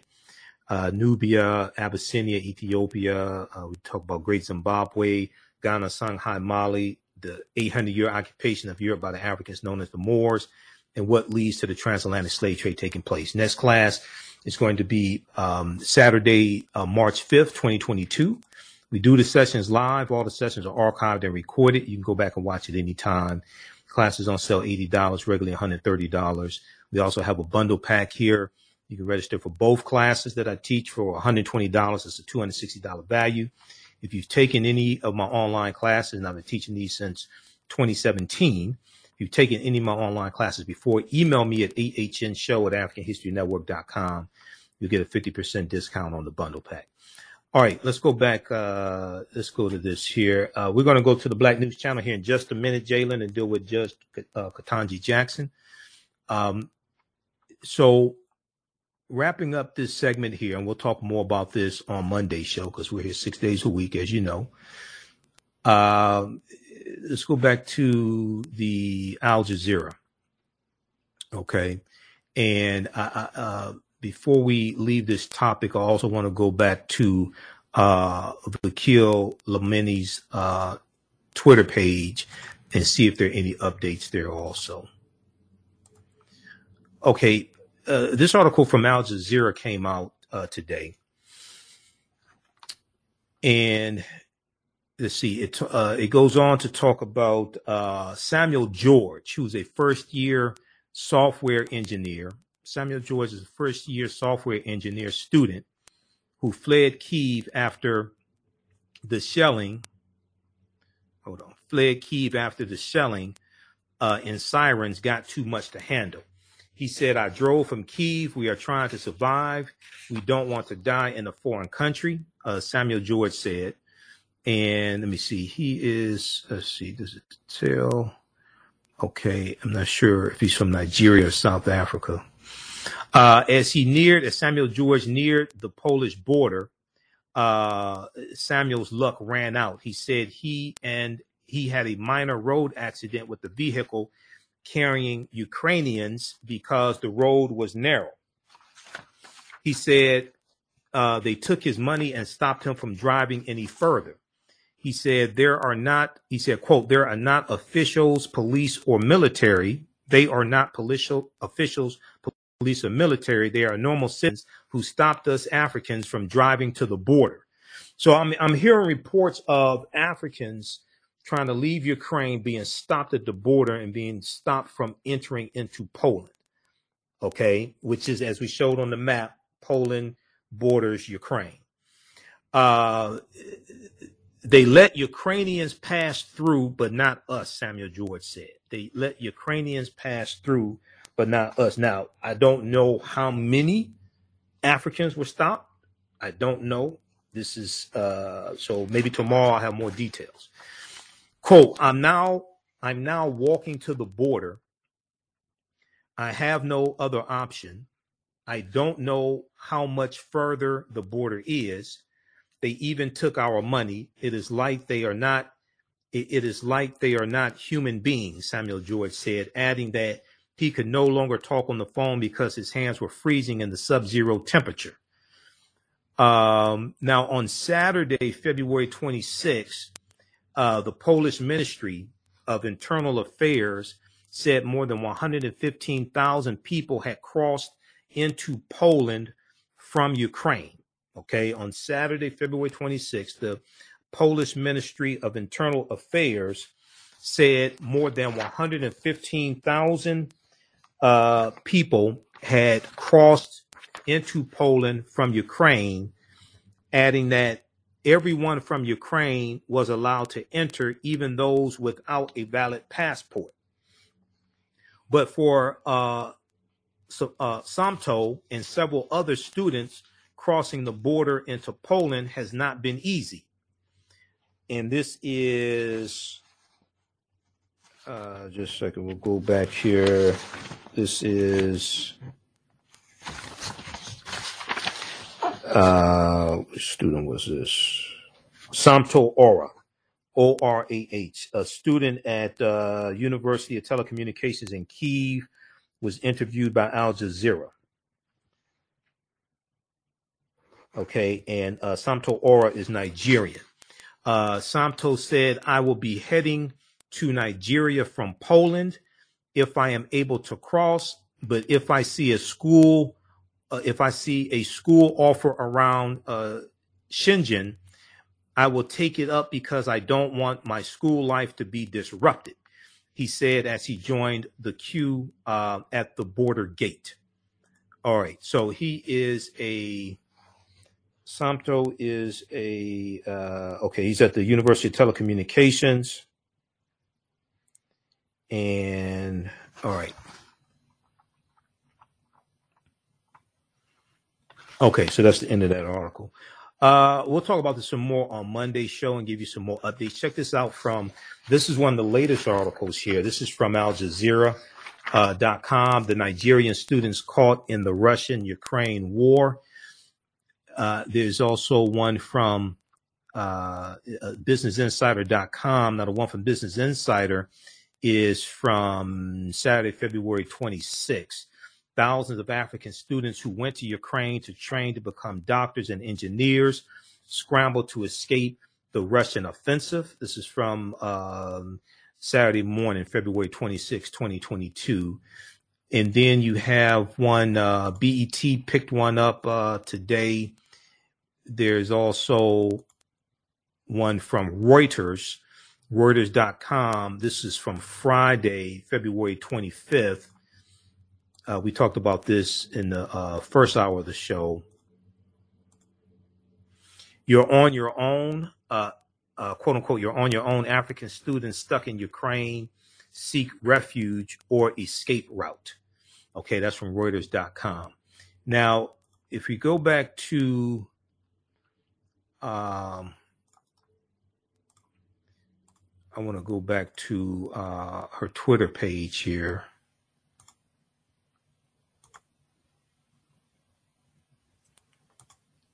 Uh, Nubia, Abyssinia, Ethiopia. Uh, we talk about Great Zimbabwe, Ghana, Songhai, Mali, the eight hundred year occupation of Europe by the Africans known as the Moors, and what leads to the transatlantic slave trade taking place. Next class is going to be um, Saturday, uh, March fifth, twenty twenty-two. We do the sessions live. All the sessions are archived and recorded. You can go back and watch it anytime. Classes on sale eighty dollars, regularly one hundred thirty dollars. We also have a bundle pack here. You can register for both classes that I teach for one hundred twenty dollars. It's a two hundred sixty dollars value. If you've taken any of my online classes, and I've been teaching these since twenty seventeen, if you've taken any of my online classes before, email me at ahnshow at african history network dot com. You'll get a fifty percent discount on the bundle pack. All right, let's go back. Uh, let's go to this here. Uh, we're going to go to the Black News Channel here in just a minute, Jalen, and deal with Judge uh, Ketanji Jackson. Um, so wrapping up this segment here, and we'll talk more about this on Monday's show because we're here six days a week, as you know. Uh, let's go back to the Al Jazeera. Okay. And I, I, uh, before we leave this topic, I also want to go back to uh, Vakil Lamini's uh, Twitter page and see if there are any updates there also. Okay, uh, this article from Al Jazeera came out uh, today. And let's see, it, uh, it goes on to talk about uh, Samuel George, who's a first-year software engineer. Samuel George is a first-year software engineer student who fled Kyiv after the shelling. Hold on, fled Kyiv after the shelling uh, and sirens got too much to handle. He said, "I drove from Kyiv. We are trying to survive. We don't want to die in a foreign country." Uh, Samuel George said, and let me see. He is. Let's see. Does it tell? Okay, I'm not sure if he's from Nigeria or South Africa. Uh, as he neared, as Samuel George neared the Polish border, uh, Samuel's luck ran out. He said he and he had a minor road accident with the vehicle carrying Ukrainians because the road was narrow. He said uh, they took his money and stopped him from driving any further. He said there are not, he said, quote, "There are not officials, police or military. They are not policial officials, police or military. They are normal citizens who stopped us Africans from driving to the border." So I'm, I'm hearing reports of Africans trying to leave Ukraine being stopped at the border and being stopped from entering into Poland. OK, which is, as we showed on the map, Poland borders Ukraine. Uh They let Ukrainians pass through, but not us, Samuel George said. They let Ukrainians pass through, but not us. Now, I don't know how many Africans were stopped. I don't know. This is uh, so maybe tomorrow I'll have more details. Quote, I'm now I'm now walking to the border. I have no other option. I don't know how much further the border is. They even took our money. It is like they are not. It, it is like they are not human beings, Samuel George said, adding that he could no longer talk on the phone because his hands were freezing in the sub-zero temperature. Um, now, on Saturday, February twenty-sixth, uh, the Polish Ministry of Internal Affairs said more than one hundred fifteen thousand people had crossed into Poland from Ukraine. OK, on Saturday, February twenty-sixth, the Polish Ministry of Internal Affairs said more than one hundred fifteen thousand uh, people had crossed into Poland from Ukraine, adding that everyone from Ukraine was allowed to enter, even those without a valid passport. But for uh, so, uh, Samto and several other students, crossing the border into Poland has not been easy. And this is, uh, just a second, we'll go back here. This is, uh, which student was this? Samto Ora, O R A H, a student at uh, University of Telecommunications in Kyiv, was interviewed by Al Jazeera. OK, and uh, Samto Ora is Nigerian. Uh, Samto said, "I will be heading to Nigeria from Poland if I am able to cross. But if I see a school, uh, if I see a school offer around uh, Shenzhen, I will take it up because I don't want my school life to be disrupted," he said as he joined the queue uh, at the border gate. All right. So he is a. Samto is a, uh, okay, he's at the University of Telecommunications. And, all right. Okay, so that's the end of that article. Uh, we'll talk about this some more on Monday's show and give you some more updates. Check this out from, this is one of the latest articles here. This is from Al Jazeera. Uh, dot com. The Nigerian students caught in the Russian-Ukraine war. Uh, there's also one from uh, business insider dot com. Now, the one from Business Insider is from Saturday, February twenty-sixth. Thousands of African students who went to Ukraine to train to become doctors and engineers scrambled to escape the Russian offensive. This is from um, Saturday morning, February twenty-sixth, twenty twenty-two. And then you have one, uh, B E T picked one up uh, today. There's also one from Reuters, Reuters dot com. This is from Friday, February twenty-fifth. Uh, we talked about this in the uh, first hour of the show. You're on your own. Uh, Uh, quote unquote, you're on your own. African students stuck in Ukraine seek refuge or escape route. Okay, that's from Reuters dot com. Now, if we go back to um, I want to go back to uh, her Twitter page here.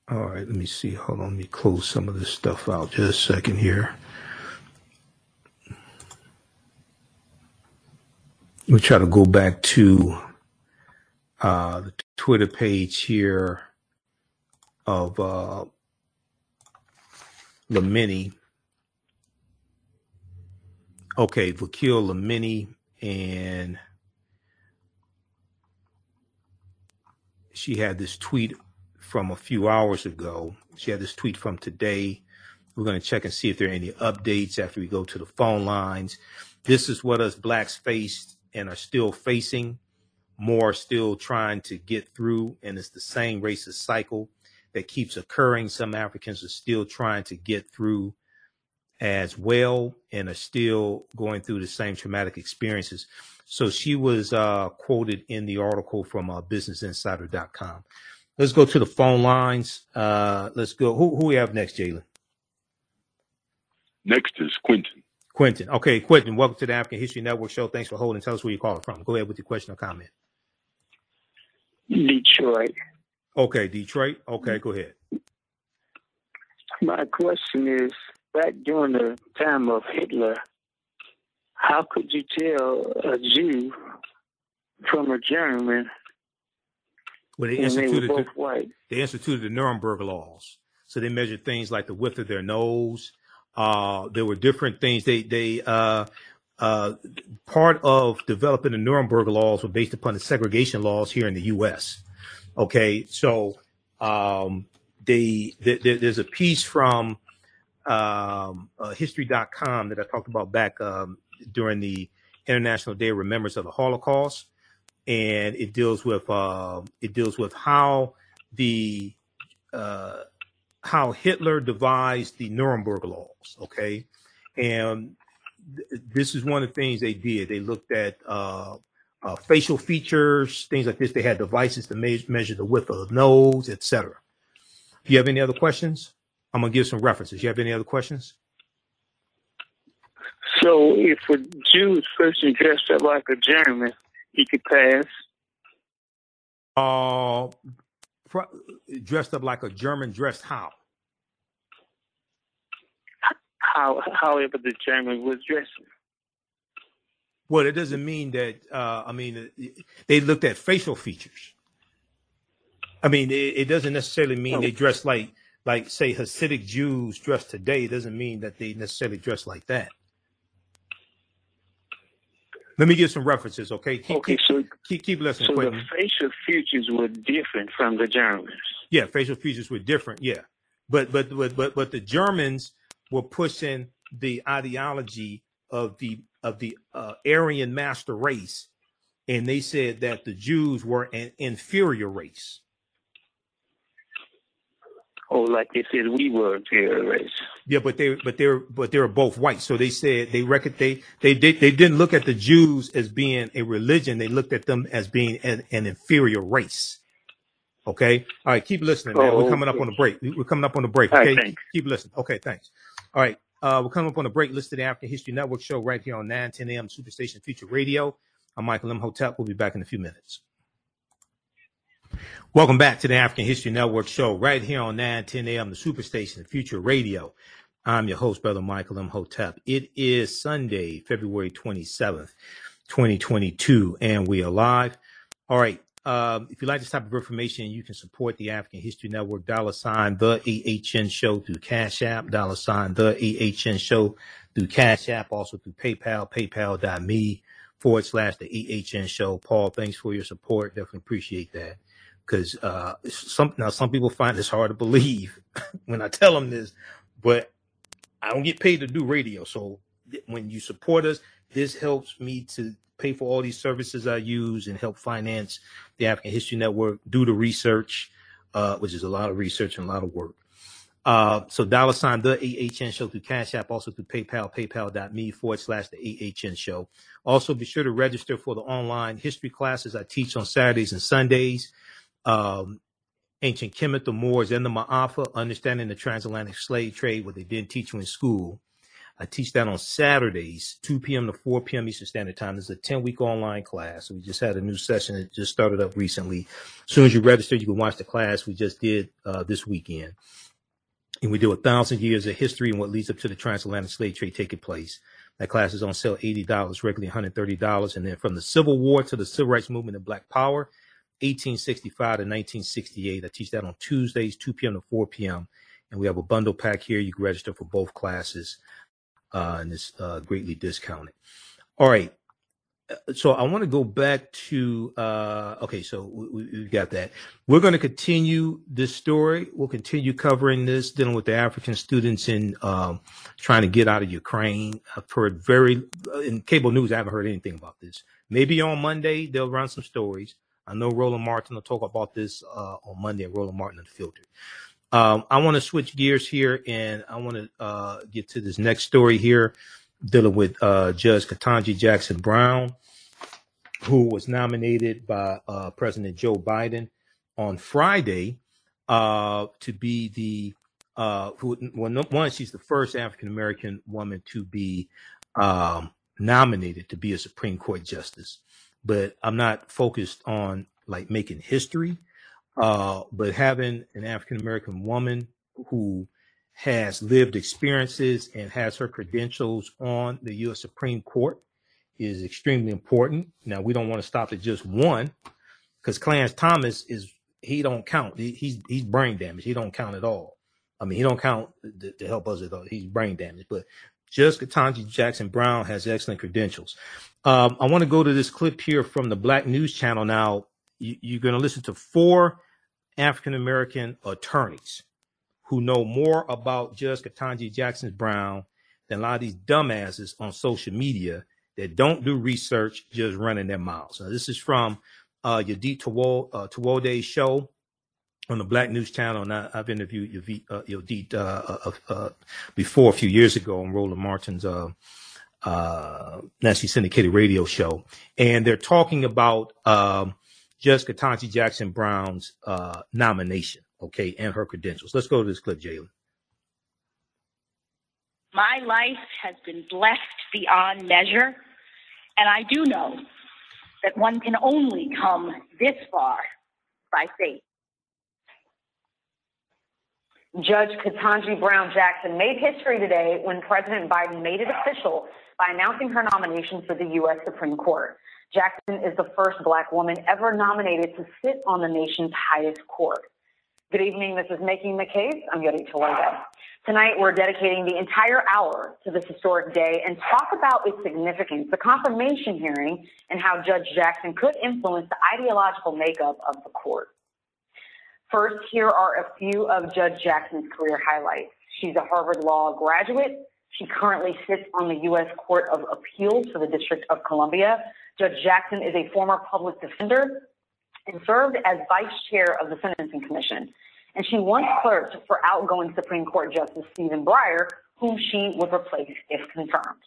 All right, let me see. Hold on, let me close some of this stuff out. Just a second here. We'll try to go back to uh, the Twitter page here of uh, Lamini. Okay, Vakil Lamini, and she had this tweet from a few hours ago. She had this tweet from today. We're going to check and see if there are any updates after we go to the phone lines. This is what us blacks faced and are still facing. More are still trying to get through, and it's the same racist cycle that keeps occurring. Some Africans are still trying to get through as well and are still going through the same traumatic experiences. So she was uh, quoted in the article from uh, business insider dot com. Let's go to the phone lines. Uh, let's go. Who, who we have next, Jalen? Next is Quentin. Quentin. Okay, Quentin, welcome to the African History Network show. Thanks for holding. Tell us where you're calling from. Go ahead with your question or comment. Detroit. Okay, Detroit. Okay, go ahead. My question is, back during the time of Hitler, how could you tell a Jew from a German? Well, they instituted, they, the, they instituted the Nuremberg Laws. So they measured things like the width of their nose. Uh, there were different things. They, they, uh, uh, part of developing the Nuremberg Laws were based upon the segregation laws here in the U S. Okay. So, um, they, they, they there's a piece from, um, uh, history dot com that I talked about back, um, during the International Day of Remembrance of the Holocaust. And it deals with uh, it deals with how the uh, how Hitler devised the Nuremberg Laws. OK, and th this is one of the things they did. They looked at uh, uh, facial features, things like this. They had devices to me measure the width of the nose, et cetera. Do you have any other questions? I'm going to give some references. You have any other questions? So if a Jewish person dressed up like a German, he could pass. Uh, pro dressed up like a German, dressed how? How, however, the German was dressing. Well, it doesn't mean that. Uh, I mean, they looked at facial features. I mean, it, it doesn't necessarily mean oh. they dress like, like say Hasidic Jews dress today. It doesn't mean that they necessarily dress like that. Let me give some references, okay? Keep, okay, so keep, keep listening. So Quentin. The facial features were different from the Germans. Yeah, facial features were different. Yeah, but but but but but the Germans were pushing the ideology of the of the uh, Aryan master race, and they said that the Jews were an inferior race. Oh, like they said, we were inferior race. Yeah, but they, but they, were, but they were both white. So they said they record they they did they didn't look at the Jews as being a religion. They looked at them as being an, an inferior race. Okay. All right. Keep listening, man. Oh, We're coming up on a break. We're coming up on a break. Okay. Right, keep listening. Okay. Thanks. All right. Uh, we're coming up on a break. Listed African History Network show right here on nine ten a.m. Superstation Future Radio. I'm Michael Imhotep. We'll be back in a few minutes. Welcome back to the African History Network show right here on nine ten a.m. the Superstation Future Radio. I'm your host, Brother Michael Imhotep. It is Sunday, February twenty-seventh, twenty twenty-two, and we are live. All right. Um, if you like this type of information, you can support the African History Network, dollar sign the A H N show through Cash App, dollar sign the A H N show through Cash App, also through PayPal, paypal.me forward slash the A H N show. Paul, thanks for your support. Definitely appreciate that. Because uh, some, now some people find this hard to believe when I tell them this, but I don't get paid to do radio. So th- when you support us, this helps me to pay for all these services I use and help finance the African History Network, do the research, uh, which is a lot of research and a lot of work. Uh, so dollar sign the A H N show through Cash App, also through PayPal, paypal.me forward slash the A H N show. Also, be sure to register for the online history classes I teach on Saturdays and Sundays. Um, ancient Kemet, the Moors, and the Ma'afa, understanding the transatlantic slave trade, what they didn't teach you in school. I teach that on Saturdays, two p.m. to four p.m. Eastern Standard Time. This is a ten-week online class. We just had a new session that just started up recently. As soon as you register, you can watch the class we just did uh, this weekend. And we do a thousand years of history and what leads up to the transatlantic slave trade taking place. That class is on sale eighty dollars, regularly one hundred thirty dollars. And then from the Civil War to the Civil Rights Movement and Black Power, eighteen sixty-five to nineteen sixty-eight. I teach that on Tuesdays, two p.m. to four p.m. And we have a bundle pack here. You can register for both classes. Uh, and it's uh, greatly discounted. All right. So I want to go back to, uh, okay, so we, we've got that. We're going to continue this story. We'll continue covering this, dealing with the African students in um, trying to get out of Ukraine. I've heard very, in cable news, I haven't heard anything about this. Maybe on Monday, they'll run some stories. I know Roland Martin will talk about this uh, on Monday at Roland Martin Unfiltered. Um, I want to switch gears here, and I want to uh, get to this next story here, dealing with uh, Judge Ketanji Jackson Brown, who was nominated by uh, President Joe Biden on Friday uh, to be the uh, who, well, no, one, she's the first African American woman to be um, nominated to be a Supreme Court justice. But I'm not focused on like making history. Uh, but having an African-American woman who has lived experiences and has her credentials on the U S Supreme Court is extremely important. Now, we don't want to stop at just one, because Clarence Thomas is, he don't count. He, he's, he's brain damaged. He don't count at all. I mean, he don't count to, to help us at all. He's brain damaged. But Judge Ketanji Jackson Brown has excellent credentials. Um, I want to go to this clip here from the Black News Channel now. You, you're going to listen to four African-American attorneys who know more about Judge Ketanji Jackson Brown than a lot of these dumbasses on social media that don't do research, just running their mouths. Now, this is from uh, Yodit Tewolde's show on the Black News Channel. And I, I've interviewed Yodit uh, uh, uh, uh, before a few years ago on Roland Martin's uh, uh, nationally syndicated radio show. And they're talking about um, Judge Ketanji Jackson Brown's uh, nomination, okay, and her credentials. Let's go to this clip, Jalen. My life has been blessed beyond measure, and I do know that one can only come this far by faith. Judge Ketanji Brown Jackson made history today when President Biden made it official by announcing her nomination for the U S Supreme Court. Jackson is the first Black woman ever nominated to sit on the nation's highest court. Good evening, this is Making the Case. I'm Yodit Tewolde. Tonight, we're dedicating the entire hour to this historic day and talk about its significance, the confirmation hearing, and how Judge Jackson could influence the ideological makeup of the court. First, here are a few of Judge Jackson's career highlights. She's a Harvard Law graduate. She currently sits on the U S Court of Appeals for the District of Columbia. Judge Jackson is a former public defender and served as vice chair of the Sentencing Commission. And she once clerked for outgoing Supreme Court Justice Stephen Breyer, whom she would replace if confirmed.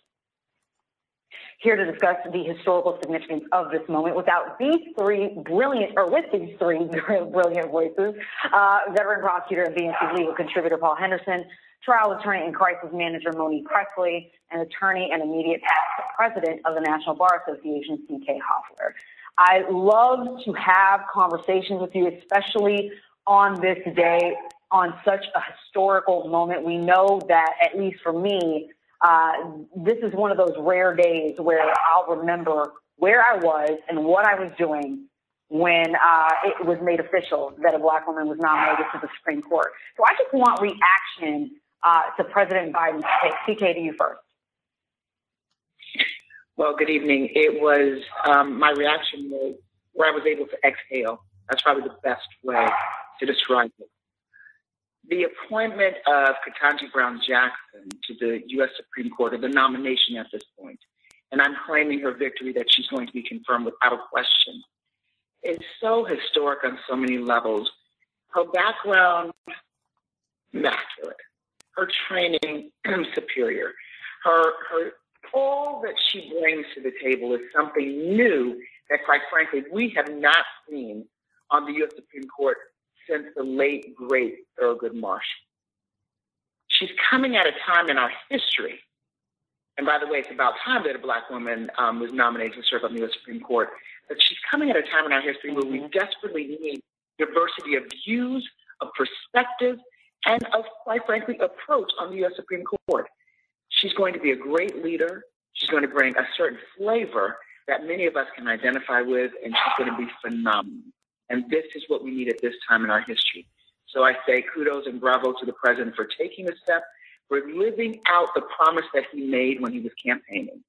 Here to discuss the historical significance of this moment, without these three brilliant, or with these three brilliant voices, uh, veteran prosecutor and B B C legal contributor Paul Henderson, trial attorney and crisis manager Monique Presley, and attorney and immediate past president of the National Bar Association, C K Hoffler. I love to have conversations with you, especially on this day, on such a historical moment. We know that, at least for me, Uh, this is one of those rare days where I'll remember where I was and what I was doing when uh, it was made official that a black woman was nominated to the Supreme Court. So I just want reaction uh, to President Biden's take. C K, to you first. Well, good evening. It was, um, my reaction was where I was able to exhale. That's probably the best way to describe it. The appointment of Ketanji Brown Jackson to the U S Supreme Court, or the nomination at this point, and I'm claiming her victory that she's going to be confirmed without a question, is so historic on so many levels. Her background, immaculate. Her training, superior. Her, her, all that she brings to the table is something new that, quite frankly, we have not seen on the U S Supreme Court since the late, great Thurgood Marshall. She's coming at a time in our history, and by the way, it's about time that a black woman um, was nominated to serve on the U S Supreme Court, but she's coming at a time in our history where we desperately need diversity of views, of perspective, and of, quite frankly, approach on the U S Supreme Court. She's going to be a great leader. She's going to bring a certain flavor that many of us can identify with, and she's going to be phenomenal. And this is what we need at this time in our history. So I say kudos and bravo to the president for taking a step, for living out the promise that he made when he was campaigning,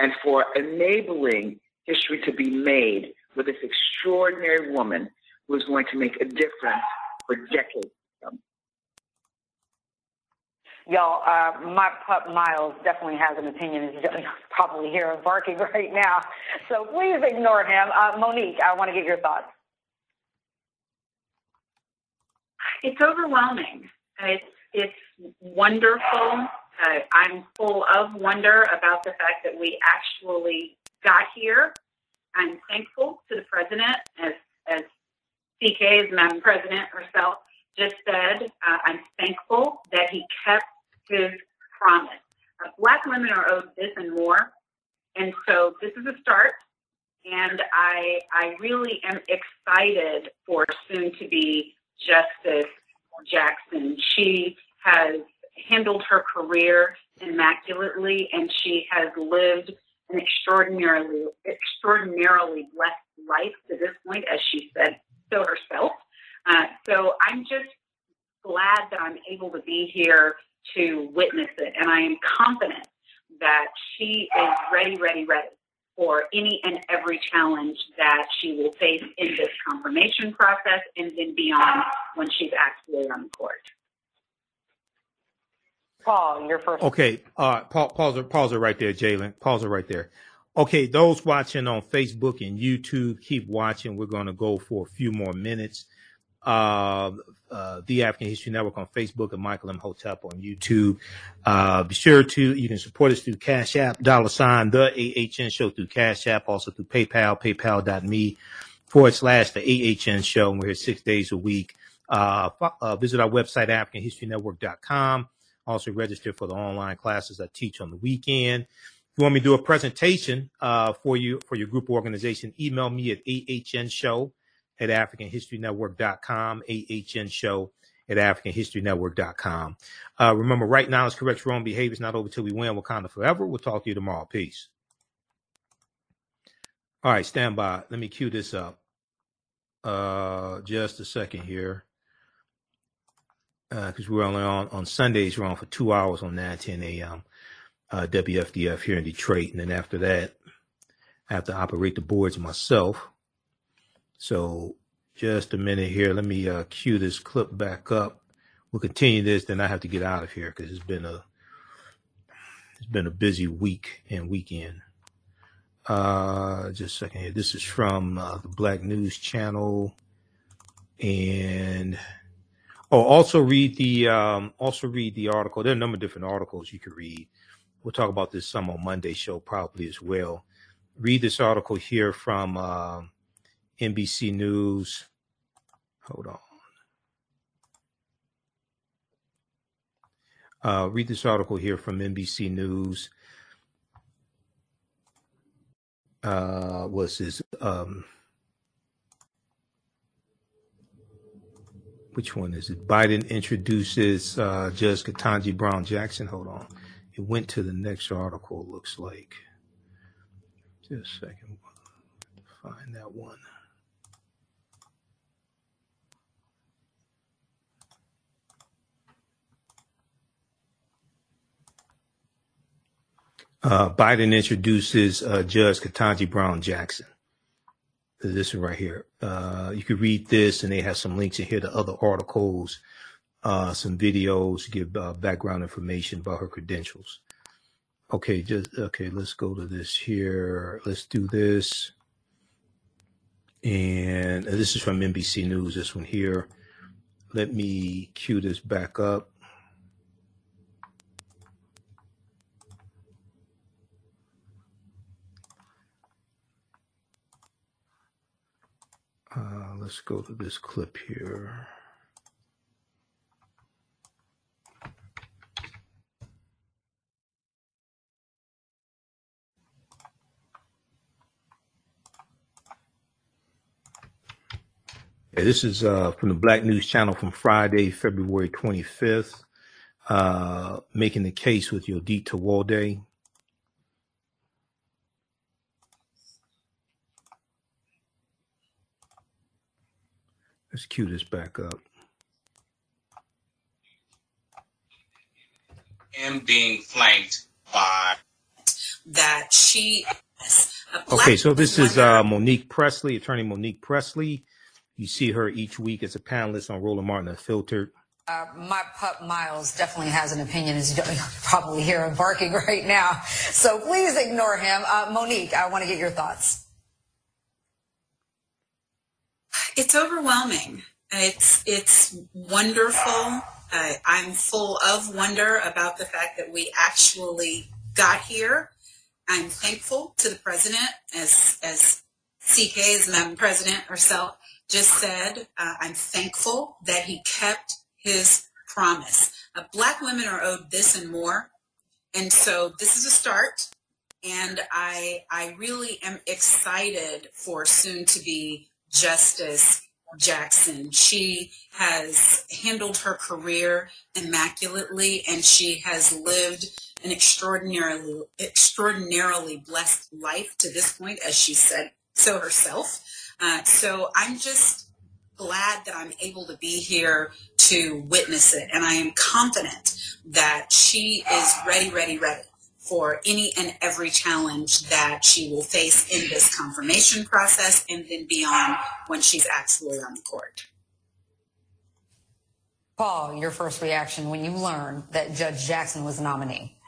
and for enabling history to be made with this extraordinary woman who is going to make a difference for decades to come. Y'all, uh, my pup Miles definitely has an opinion. You can probably hear him barking right now. So please ignore him. Uh, Monique, I want to get your thoughts. It's overwhelming. It's, it's wonderful. Uh, I'm full of wonder about the fact that we actually got here. I'm thankful to the president, as, as C K, as Madam President herself just said, uh, I'm thankful that he kept his promise. Uh, black women are owed this and more. And so this is a start. And I, I really am excited for soon to be Justice Jackson. She has handled her career immaculately, and she has lived an extraordinarily, extraordinarily blessed life to this point, as she said so herself. Uh, so I'm just glad that I'm able to be here to witness it, and I am confident that she is ready, ready, ready for any and every challenge that she will face in this confirmation process and then beyond when she's actually on the court. Paul, your first. Okay, uh, pause, pause, pause it right there, Jalen. Pause it right there. Okay, those watching on Facebook and YouTube, keep watching. We're going to go for a few more minutes. Uh, uh, the African History Network on Facebook and Michael Imhotep on YouTube. Uh, be sure to, you can support us through Cash App, dollar sign, the A H N show through Cash App, also through PayPal, paypal.me forward slash the A H N show. And we're here six days a week. Uh, uh, visit our website, African History Network dot com. Also register for the online classes I teach on the weekend. If you want me to do a presentation, uh, for you, for your group or organization, email me at ahnshow at African History Network dot com, ahnshow at African History Network dot com. Uh, remember, right now is correct your own behavior. It's not over till we win. Wakanda forever. We'll talk to you tomorrow. Peace. All right, stand by. Let me cue this up. Uh, just a second here. Because uh, we're only on, on Sundays, we're on for two hours on nine ten a m Uh, W F D F here in Detroit. And then after that, I have to operate the boards myself. So just a minute here. Let me uh, cue this clip back up. We'll continue this. Then I have to get out of here because it's been a it's been a busy week and weekend. Uh, just a second here. This is from uh, the Black News Channel, and oh, also read the um, also read the article. There are a number of different articles you can read we'll talk about this some on Monday's show probably as well. Read this article here from uh, N B C News. Hold on. Uh, read this article here from N B C News. Uh, what's this? Um, which one is it? Biden introduces uh, Judge Ketanji Brown Jackson. Hold on. It went to the next article, looks like. Just a second. Find that one. Uh, Biden introduces uh, Judge Ketanji Brown Jackson. This one right here. Uh, you can read this, and they have some links in here to other articles, uh, some videos, give uh, background information about her credentials. Okay, just okay. Let's go to this here. Let's do this. And uh, this is from N B C News. This one here. Let me cue this back up. Uh, let's go to this clip here. Yeah, this is uh, from the Black News Channel from Friday, February twenty-fifth, uh, making the case with Yodit Tewolde. Let's cue this back up. Am being flanked by that she. Okay, so this is uh, Monique Presley, attorney Monique Presley. You see her each week as a panelist on Roland Martin Unfiltered. Uh, my pup Miles definitely has an opinion, as you probably hear him barking right now. So please ignore him. Uh, Monique, I want to get your thoughts. It's overwhelming. It's it's wonderful. Uh, I'm full of wonder about the fact that we actually got here. I'm thankful to the president, as as C K, as Madam President herself just said. Uh, I'm thankful that he kept his promise. Uh, black women are owed this and more, and so this is a start. And I I really am excited for soon to be Justice Jackson. She has handled her career immaculately, and she has lived an extraordinarily, extraordinarily blessed life to this point, as she said so herself. Uh, so I'm just glad that I'm able to be here to witness it, and I am confident that she is ready, ready, ready for any and every challenge that she will face in this confirmation process and then beyond when she's actually on the court. Paul, your first reaction when you learned that Judge Jackson was a nominee?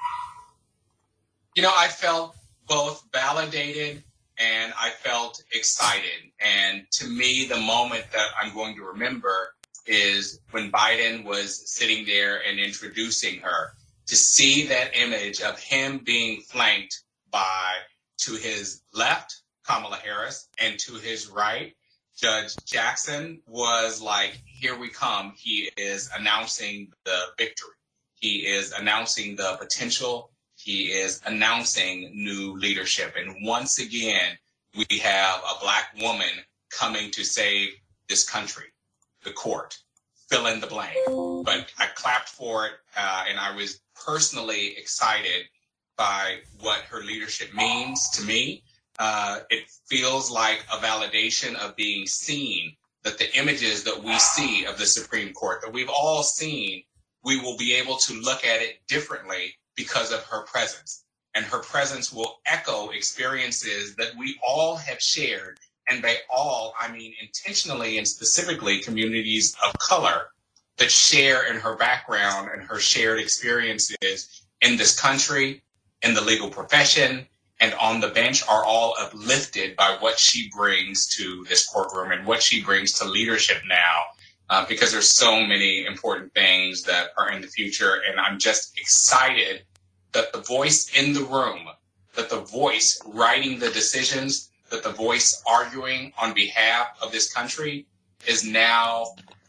You know, I felt both validated and I felt excited. And to me, the moment that I'm going to remember is when Biden was sitting there and introducing her. To see that image of him being flanked by, to his left, Kamala Harris, and to his right, Judge Jackson, was like, here we come. He is announcing the victory. He is announcing the potential. He is announcing new leadership. And once again, we have a black woman coming to save this country, the court. Fill in the blank. But I clapped for it, uh, and I was personally excited by what her leadership means to me. Uh, it feels like a validation of being seen, that the images that we see of the Supreme Court, that we've all seen, we will be able to look at it differently because of her presence. And her presence will echo experiences that we all have shared. And by all, I mean intentionally and specifically communities of color that share in her background and her shared experiences in this country, in the legal profession, and on the bench are all uplifted by what she brings to this courtroom and what she brings to leadership now, uh, because there's so many important things that are in the future. And I'm just excited that the voice in the room, that the voice writing the decisions, that the voice arguing on behalf of this country is now,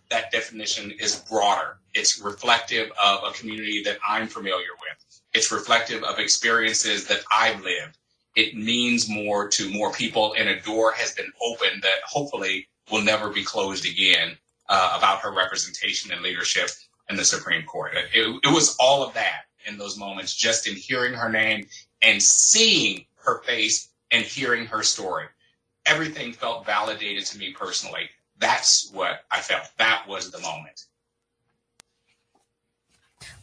that definition is broader. It's reflective of a community that I'm familiar with. It's reflective of experiences that I've lived. It means more to more people, and a door has been opened that hopefully will never be closed again uh, about her representation and leadership in the Supreme Court. It, it was all of that in those moments, just in hearing her name and seeing her face and hearing her story. Everything felt validated to me personally. That's what I felt. That was the moment.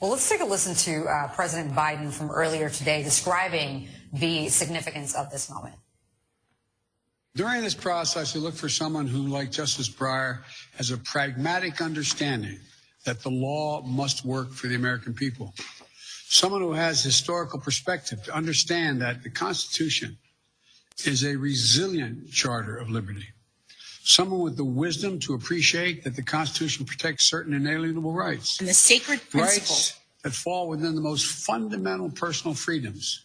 Well, let's take a listen to uh, President Biden from earlier today describing the significance of this moment. During this process, you look for someone who, like Justice Breyer, has a pragmatic understanding that the law must work for the American people. Someone who has historical perspective to understand that the Constitution is a resilient charter of liberty. Someone with the wisdom to appreciate that the Constitution protects certain inalienable rights. And the sacred principle. Rights that fall within the most fundamental personal freedoms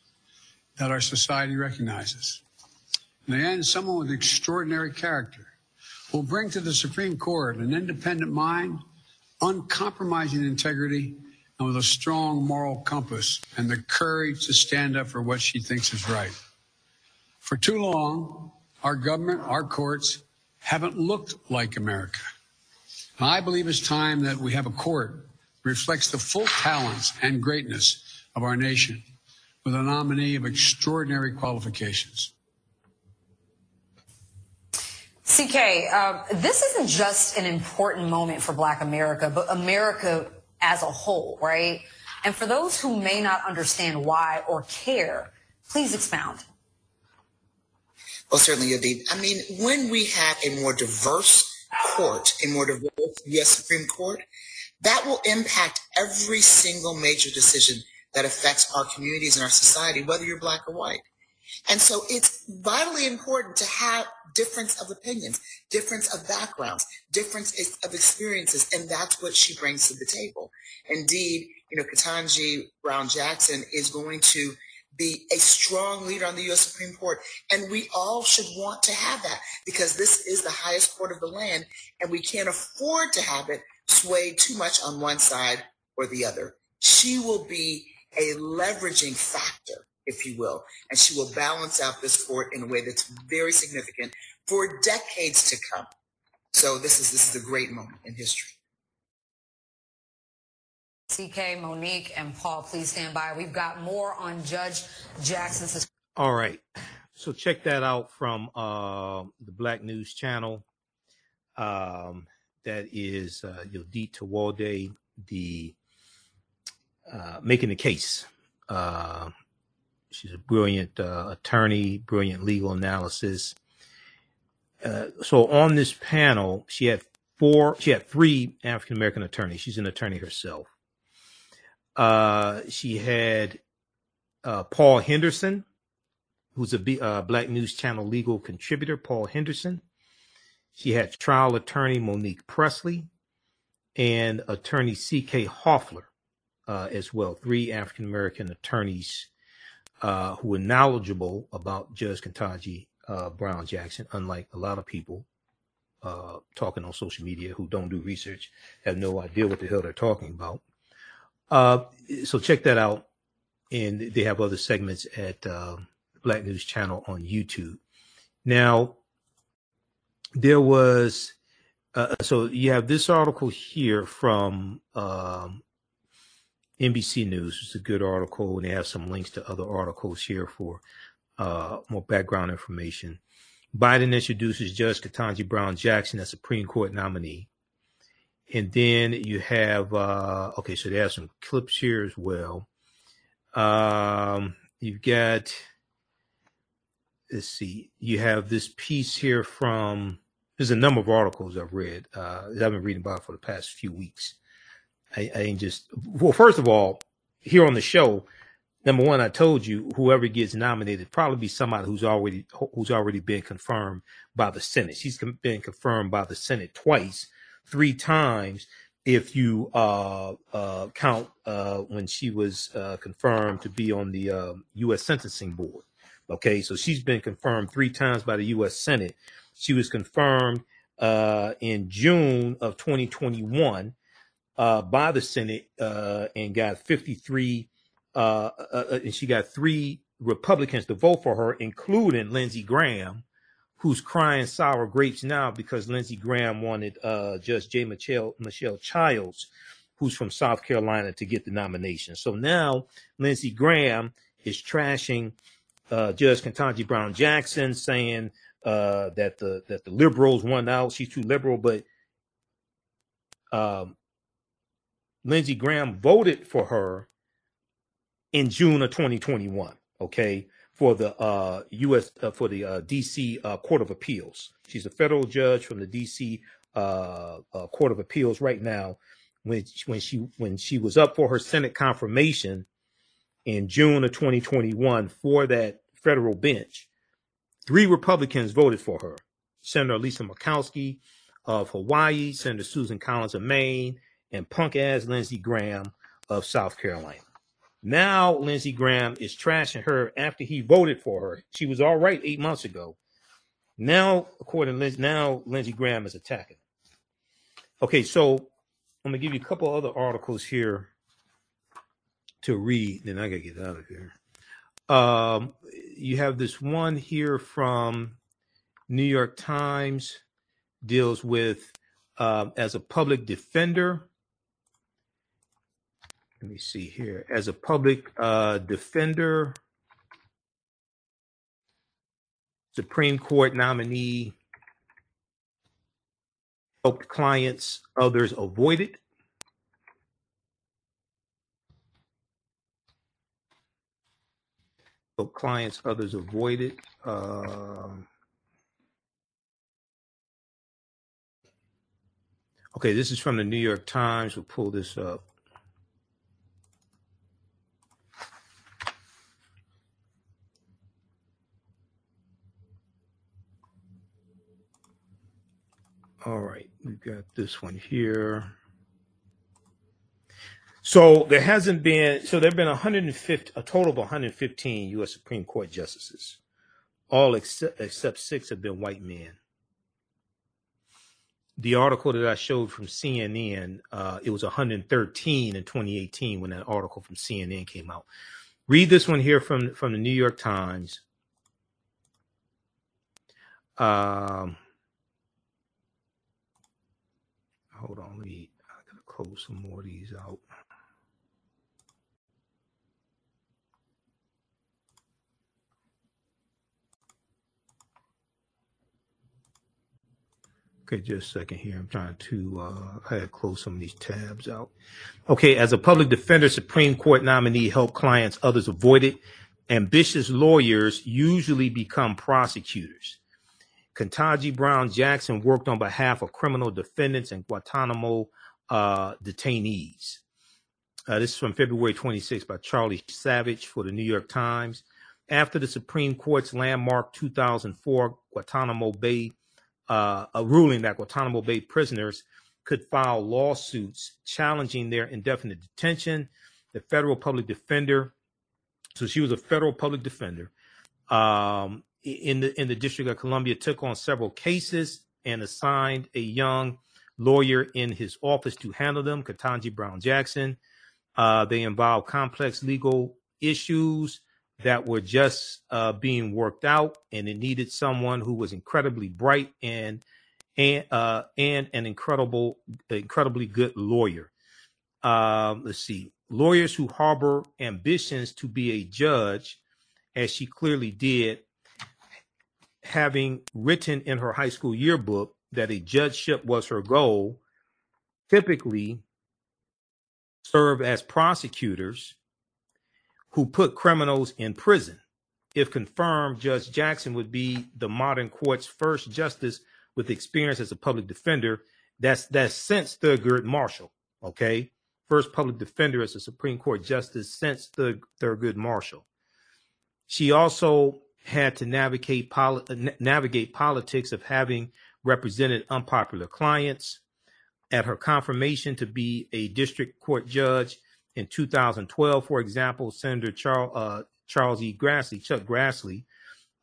that our society recognizes. In the end, someone with extraordinary character will bring to the Supreme Court an independent mind, uncompromising integrity, and with a strong moral compass and the courage to stand up for what she thinks is right. For too long, our government, our courts, haven't looked like America. And I believe it's time that we have a court that reflects the full talents and greatness of our nation with a nominee of extraordinary qualifications. C K, uh, this isn't just an important moment for Black America, but America as a whole, right? And for those who may not understand why or care, please expound. Well, certainly, Yodit. I mean, when we have a more diverse court, a more diverse U S Supreme Court, that will impact every single major decision that affects our communities and our society, whether you're Black or white. And so it's vitally important to have difference of opinions, difference of backgrounds, difference of experiences, and that's what she brings to the table. Indeed, you know, Ketanji Brown Jackson is going to be a strong leader on the U S Supreme Court. And we all should want to have that because this is the highest court of the land and we can't afford to have it swayed too much on one side or the other. She will be a leveraging factor, if you will, and she will balance out this court in a way that's very significant for decades to come. So this is, this is a great moment in history. C K, Monique, and Paul, please stand by. We've got more on Judge Jackson's. All right. So check that out from uh, the Black News Channel. Um, that is uh, Yodit Tewolde, the uh, making the case. Uh, she's a brilliant uh, attorney, brilliant legal analysis. Uh, so on this panel, she had four. She had three African American attorneys. She's an attorney herself. Uh, she had uh, Paul Henderson, who's a B, uh, Black News Channel legal contributor, Paul Henderson. She had trial attorney Monique Presley and attorney C K Hoffler uh, as well, three African-American attorneys uh, who were knowledgeable about Judge Ketanji uh, Brown Jackson, unlike a lot of people uh, talking on social media who don't do research, have no idea what the hell they're talking about. Uh, so check that out. And they have other segments at uh, Black News Channel on YouTube. Now, there was, uh, so you have this article here from um, N B C News. It's a good article, and they have some links to other articles here for uh, more background information. Biden introduces Judge Ketanji Brown Jackson as Supreme Court nominee. And then you have, uh, okay, so they have some clips here as well. Um, you've got, let's see, you have this piece here from, there's a number of articles I've read, uh, that I've been reading about for the past few weeks. I, I ain't just, well, first of all, here on the show, number one, I told you, whoever gets nominated probably be somebody who's already, who's already been confirmed by the Senate. She's been confirmed by the Senate twice. Three times, if you uh, uh, count uh, when she was uh, confirmed to be on the uh, U S Sentencing Board. Okay, so she's been confirmed three times by the U S Senate. She was confirmed uh, in June of twenty twenty-one uh, by the Senate uh, and got fifty-three, uh, uh, and she got three Republicans to vote for her, including Lindsey Graham, who's crying sour grapes now because Lindsey Graham wanted uh, Judge J. Michelle, Michelle Childs, who's from South Carolina, to get the nomination. So now Lindsey Graham is trashing uh, Judge Ketanji Brown Jackson, saying uh, that the that the liberals won out. She's too liberal, but um, Lindsey Graham voted for her in June of twenty twenty-one. Okay. For the uh, U S uh, for the uh, D C uh, Court of Appeals. She's a federal judge from the D C uh, uh, Court of Appeals right now. When she, when she when she was up for her Senate confirmation in June of twenty twenty-one for that federal bench, three Republicans voted for her: Senator Lisa Murkowski of Hawaii, Senator Susan Collins of Maine, and punk-ass Lindsey Graham of South Carolina. Now Lindsey Graham is trashing her after he voted for her. She was all right eight months ago. Now, according to Lindsey, now Lindsey Graham is attacking. Okay, so I'm gonna give you a couple other articles here to read. Then I gotta get out of here. Um, you have this one here from New York Times, deals with um, as a public defender. Let me see here. As a public uh, defender, Supreme Court nominee helped clients others avoid it. Helped clients others avoid it. Uh, okay, this is from the New York Times. We'll pull this up. All right, we've got this one here. So there hasn't been, so there have been one hundred fifty, a total of one hundred fifteen U S Supreme Court justices. All except, except six have been white men. The article that I showed from C N N, uh, it was one hundred thirteen in twenty eighteen when that article from C N N came out. Read this one here from, from the New York Times. Um. Hold on, let me, I gotta close some more of these out. Okay, just a second here. I'm trying to, uh, I had to close some of these tabs out. Okay, as a public defender, Supreme Court nominee helped clients others avoid it. Ambitious lawyers usually become prosecutors. Ketanji Brown Jackson worked on behalf of criminal defendants and Guantanamo uh, detainees. Uh, this is from February twenty-sixth by Charlie Savage for the New York Times. After the Supreme Court's landmark two thousand four Guantanamo Bay uh, a ruling that Guantanamo Bay prisoners could file lawsuits challenging their indefinite detention, the federal public defender, so she was a federal public defender, um, in the in the District of Columbia took on several cases and assigned a young lawyer in his office to handle them, Ketanji Brown Jackson. Uh, they involved complex legal issues that were just uh, being worked out, and it needed someone who was incredibly bright and and uh, and an incredible, incredibly good lawyer. Uh, let's see, lawyers who harbor ambitions to be a judge, as she clearly did, having written in her high school yearbook that a judgeship was her goal, typically serve as prosecutors who put criminals in prison. If confirmed, Judge Jackson would be the modern court's first justice with experience as a public defender. That's that's since Thurgood Marshall, okay? First public defender as a Supreme Court justice since Thur- Thurgood Marshall. She also had to navigate poli- navigate politics of having represented unpopular clients, at her confirmation to be a district court judge in two thousand twelve, for example, Senator Charles, uh, Charles E. Grassley, Chuck Grassley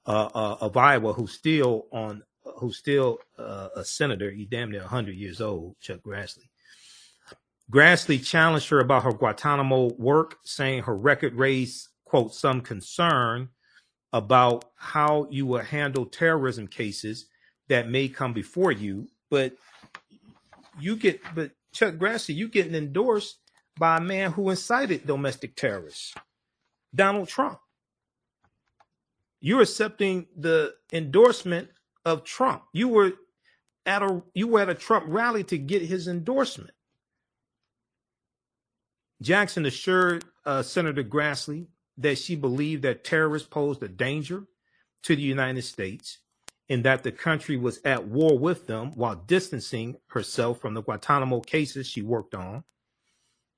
uh, uh, of Iowa, who's still on, who's still uh, a senator. He's damn near one hundred years old, Chuck Grassley. Grassley challenged her about her Guantanamo work, saying her record raised, quote, some concern about how you will handle terrorism cases that may come before you. But you get, but Chuck Grassley, you getting endorsed by a man who incited domestic terrorists, Donald Trump. You're accepting the endorsement of Trump. You were at a, you were at a Trump rally to get his endorsement. Jackson assured uh, Senator Grassley that she believed that terrorists posed a danger to the United States and that the country was at war with them, while distancing herself from the Guantanamo cases she worked on.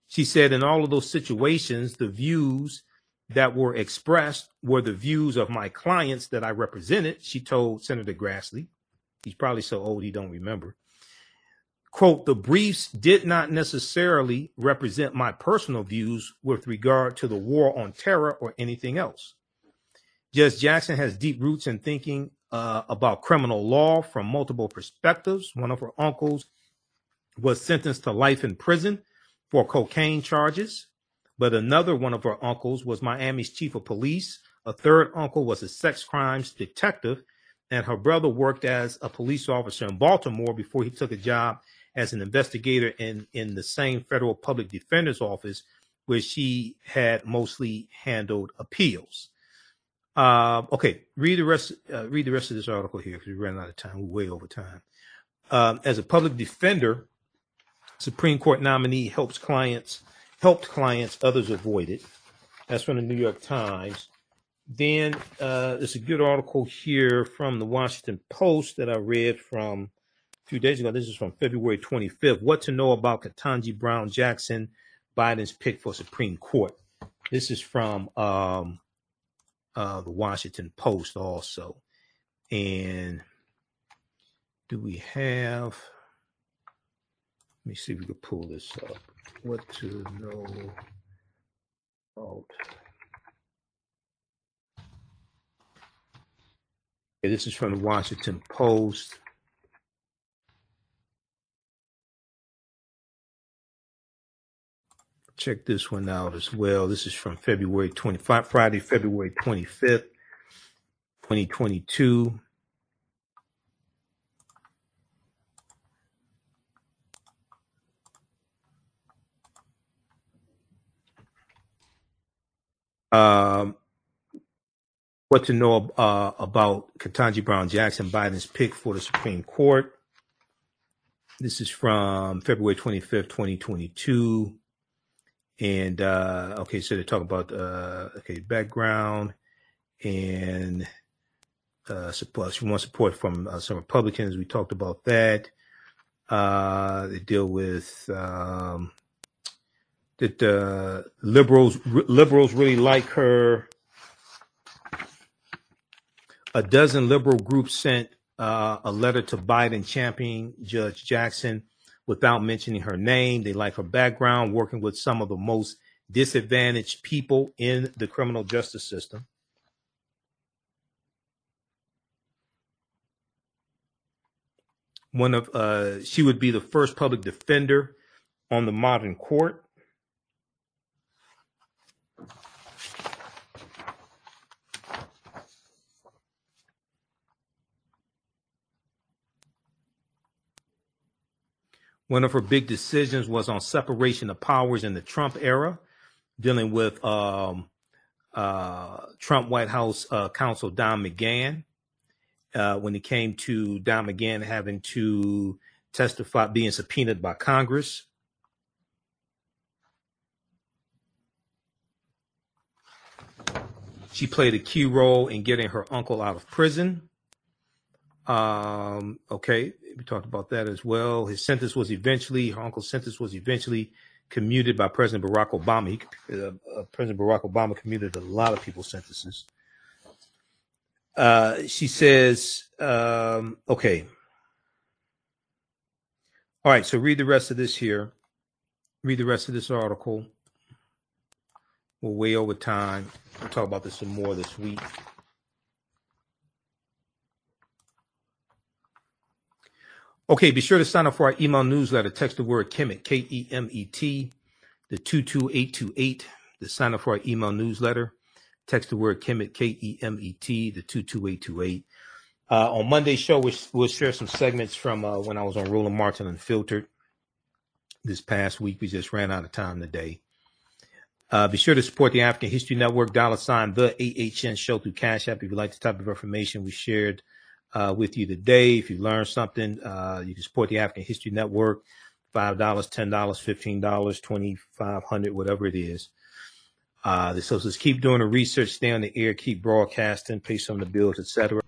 She said in all of those situations, the views that were expressed were the views of my clients that I represented, she told Senator Grassley. He's probably so old he don't remember. Quote, the briefs did not necessarily represent my personal views with regard to the war on terror or anything else. Judge Jackson has deep roots in thinking uh, about criminal law from multiple perspectives. One of her uncles was sentenced to life in prison for cocaine charges, but another one of her uncles was Miami's chief of police. A third uncle was a sex crimes detective, and her brother worked as a police officer in Baltimore before he took a job as an investigator in, in the same federal public defender's office where she had mostly handled appeals. Uh, okay, read the rest uh, read the rest of this article here because we ran out of time. We're way over time. Um, as a public defender, Supreme Court nominee helps clients, helped clients, others avoid it. That's from the New York Times. Then uh, there's a good article here from the Washington Post that I read from a few days ago. This is from February twenty-fifth. What to know about Ketanji Brown Jackson, Biden's pick for Supreme Court. This is from um, uh, the Washington Post also. And do we have, let me see if we can pull this up. What to know about. Okay, this is from the Washington Post. Check this one out as well. This is from February twenty-fifth, Friday, February twenty-fifth, twenty twenty-two. Um, what to know uh, about Ketanji Brown Jackson, Biden's pick for the Supreme Court. This is from February twenty-fifth, twenty twenty-two. And, uh, okay, so they talk about, uh, okay, background and uh, support. She wants support from uh, some Republicans. We talked about that. Uh, they deal with um, that uh, liberals, r- liberals really like her. A dozen liberal groups sent uh, a letter to Biden championing Judge Jackson without mentioning her name. They like her background, working with some of the most disadvantaged people in the criminal justice system. One of uh, she would be the first public defender on the modern court. One of her big decisions was on separation of powers in the Trump era, dealing with um, uh, Trump White House uh, counsel Don McGahn. Uh, when it came to Don McGahn having to testify, being subpoenaed by Congress. She played a key role in getting her uncle out of prison. Um, okay, we talked about that as well. His sentence was eventually, her uncle's sentence was eventually commuted by President Barack Obama. He, uh, uh, President Barack Obama commuted a lot of people's sentences. Uh, she says, um, okay. All right, so read the rest of this here. Read the rest of this article. We're way over time. We'll talk about this some more this week. Okay, be sure to sign up for our email newsletter. Text the word Kemet, K E M E T, the two two eight two eight, to sign up for our email newsletter. Text the word Kemet, K E M E T, the two two eight two eight. Uh, on Monday's show, we'll, we'll share some segments from uh, when I was on Roland Martin Unfiltered this past week. We just ran out of time today. Uh, be sure to support the African History Network, dollar sign, the A H N show through Cash App. If you like the type of information we shared Uh, with you today. If you learned something, uh, you can support the African History Network, five dollars, ten dollars, fifteen dollars, twenty-five hundred dollars, whatever it is. Uh, so just keep doing the research, stay on the air, keep broadcasting, pay some of the bills, et cetera.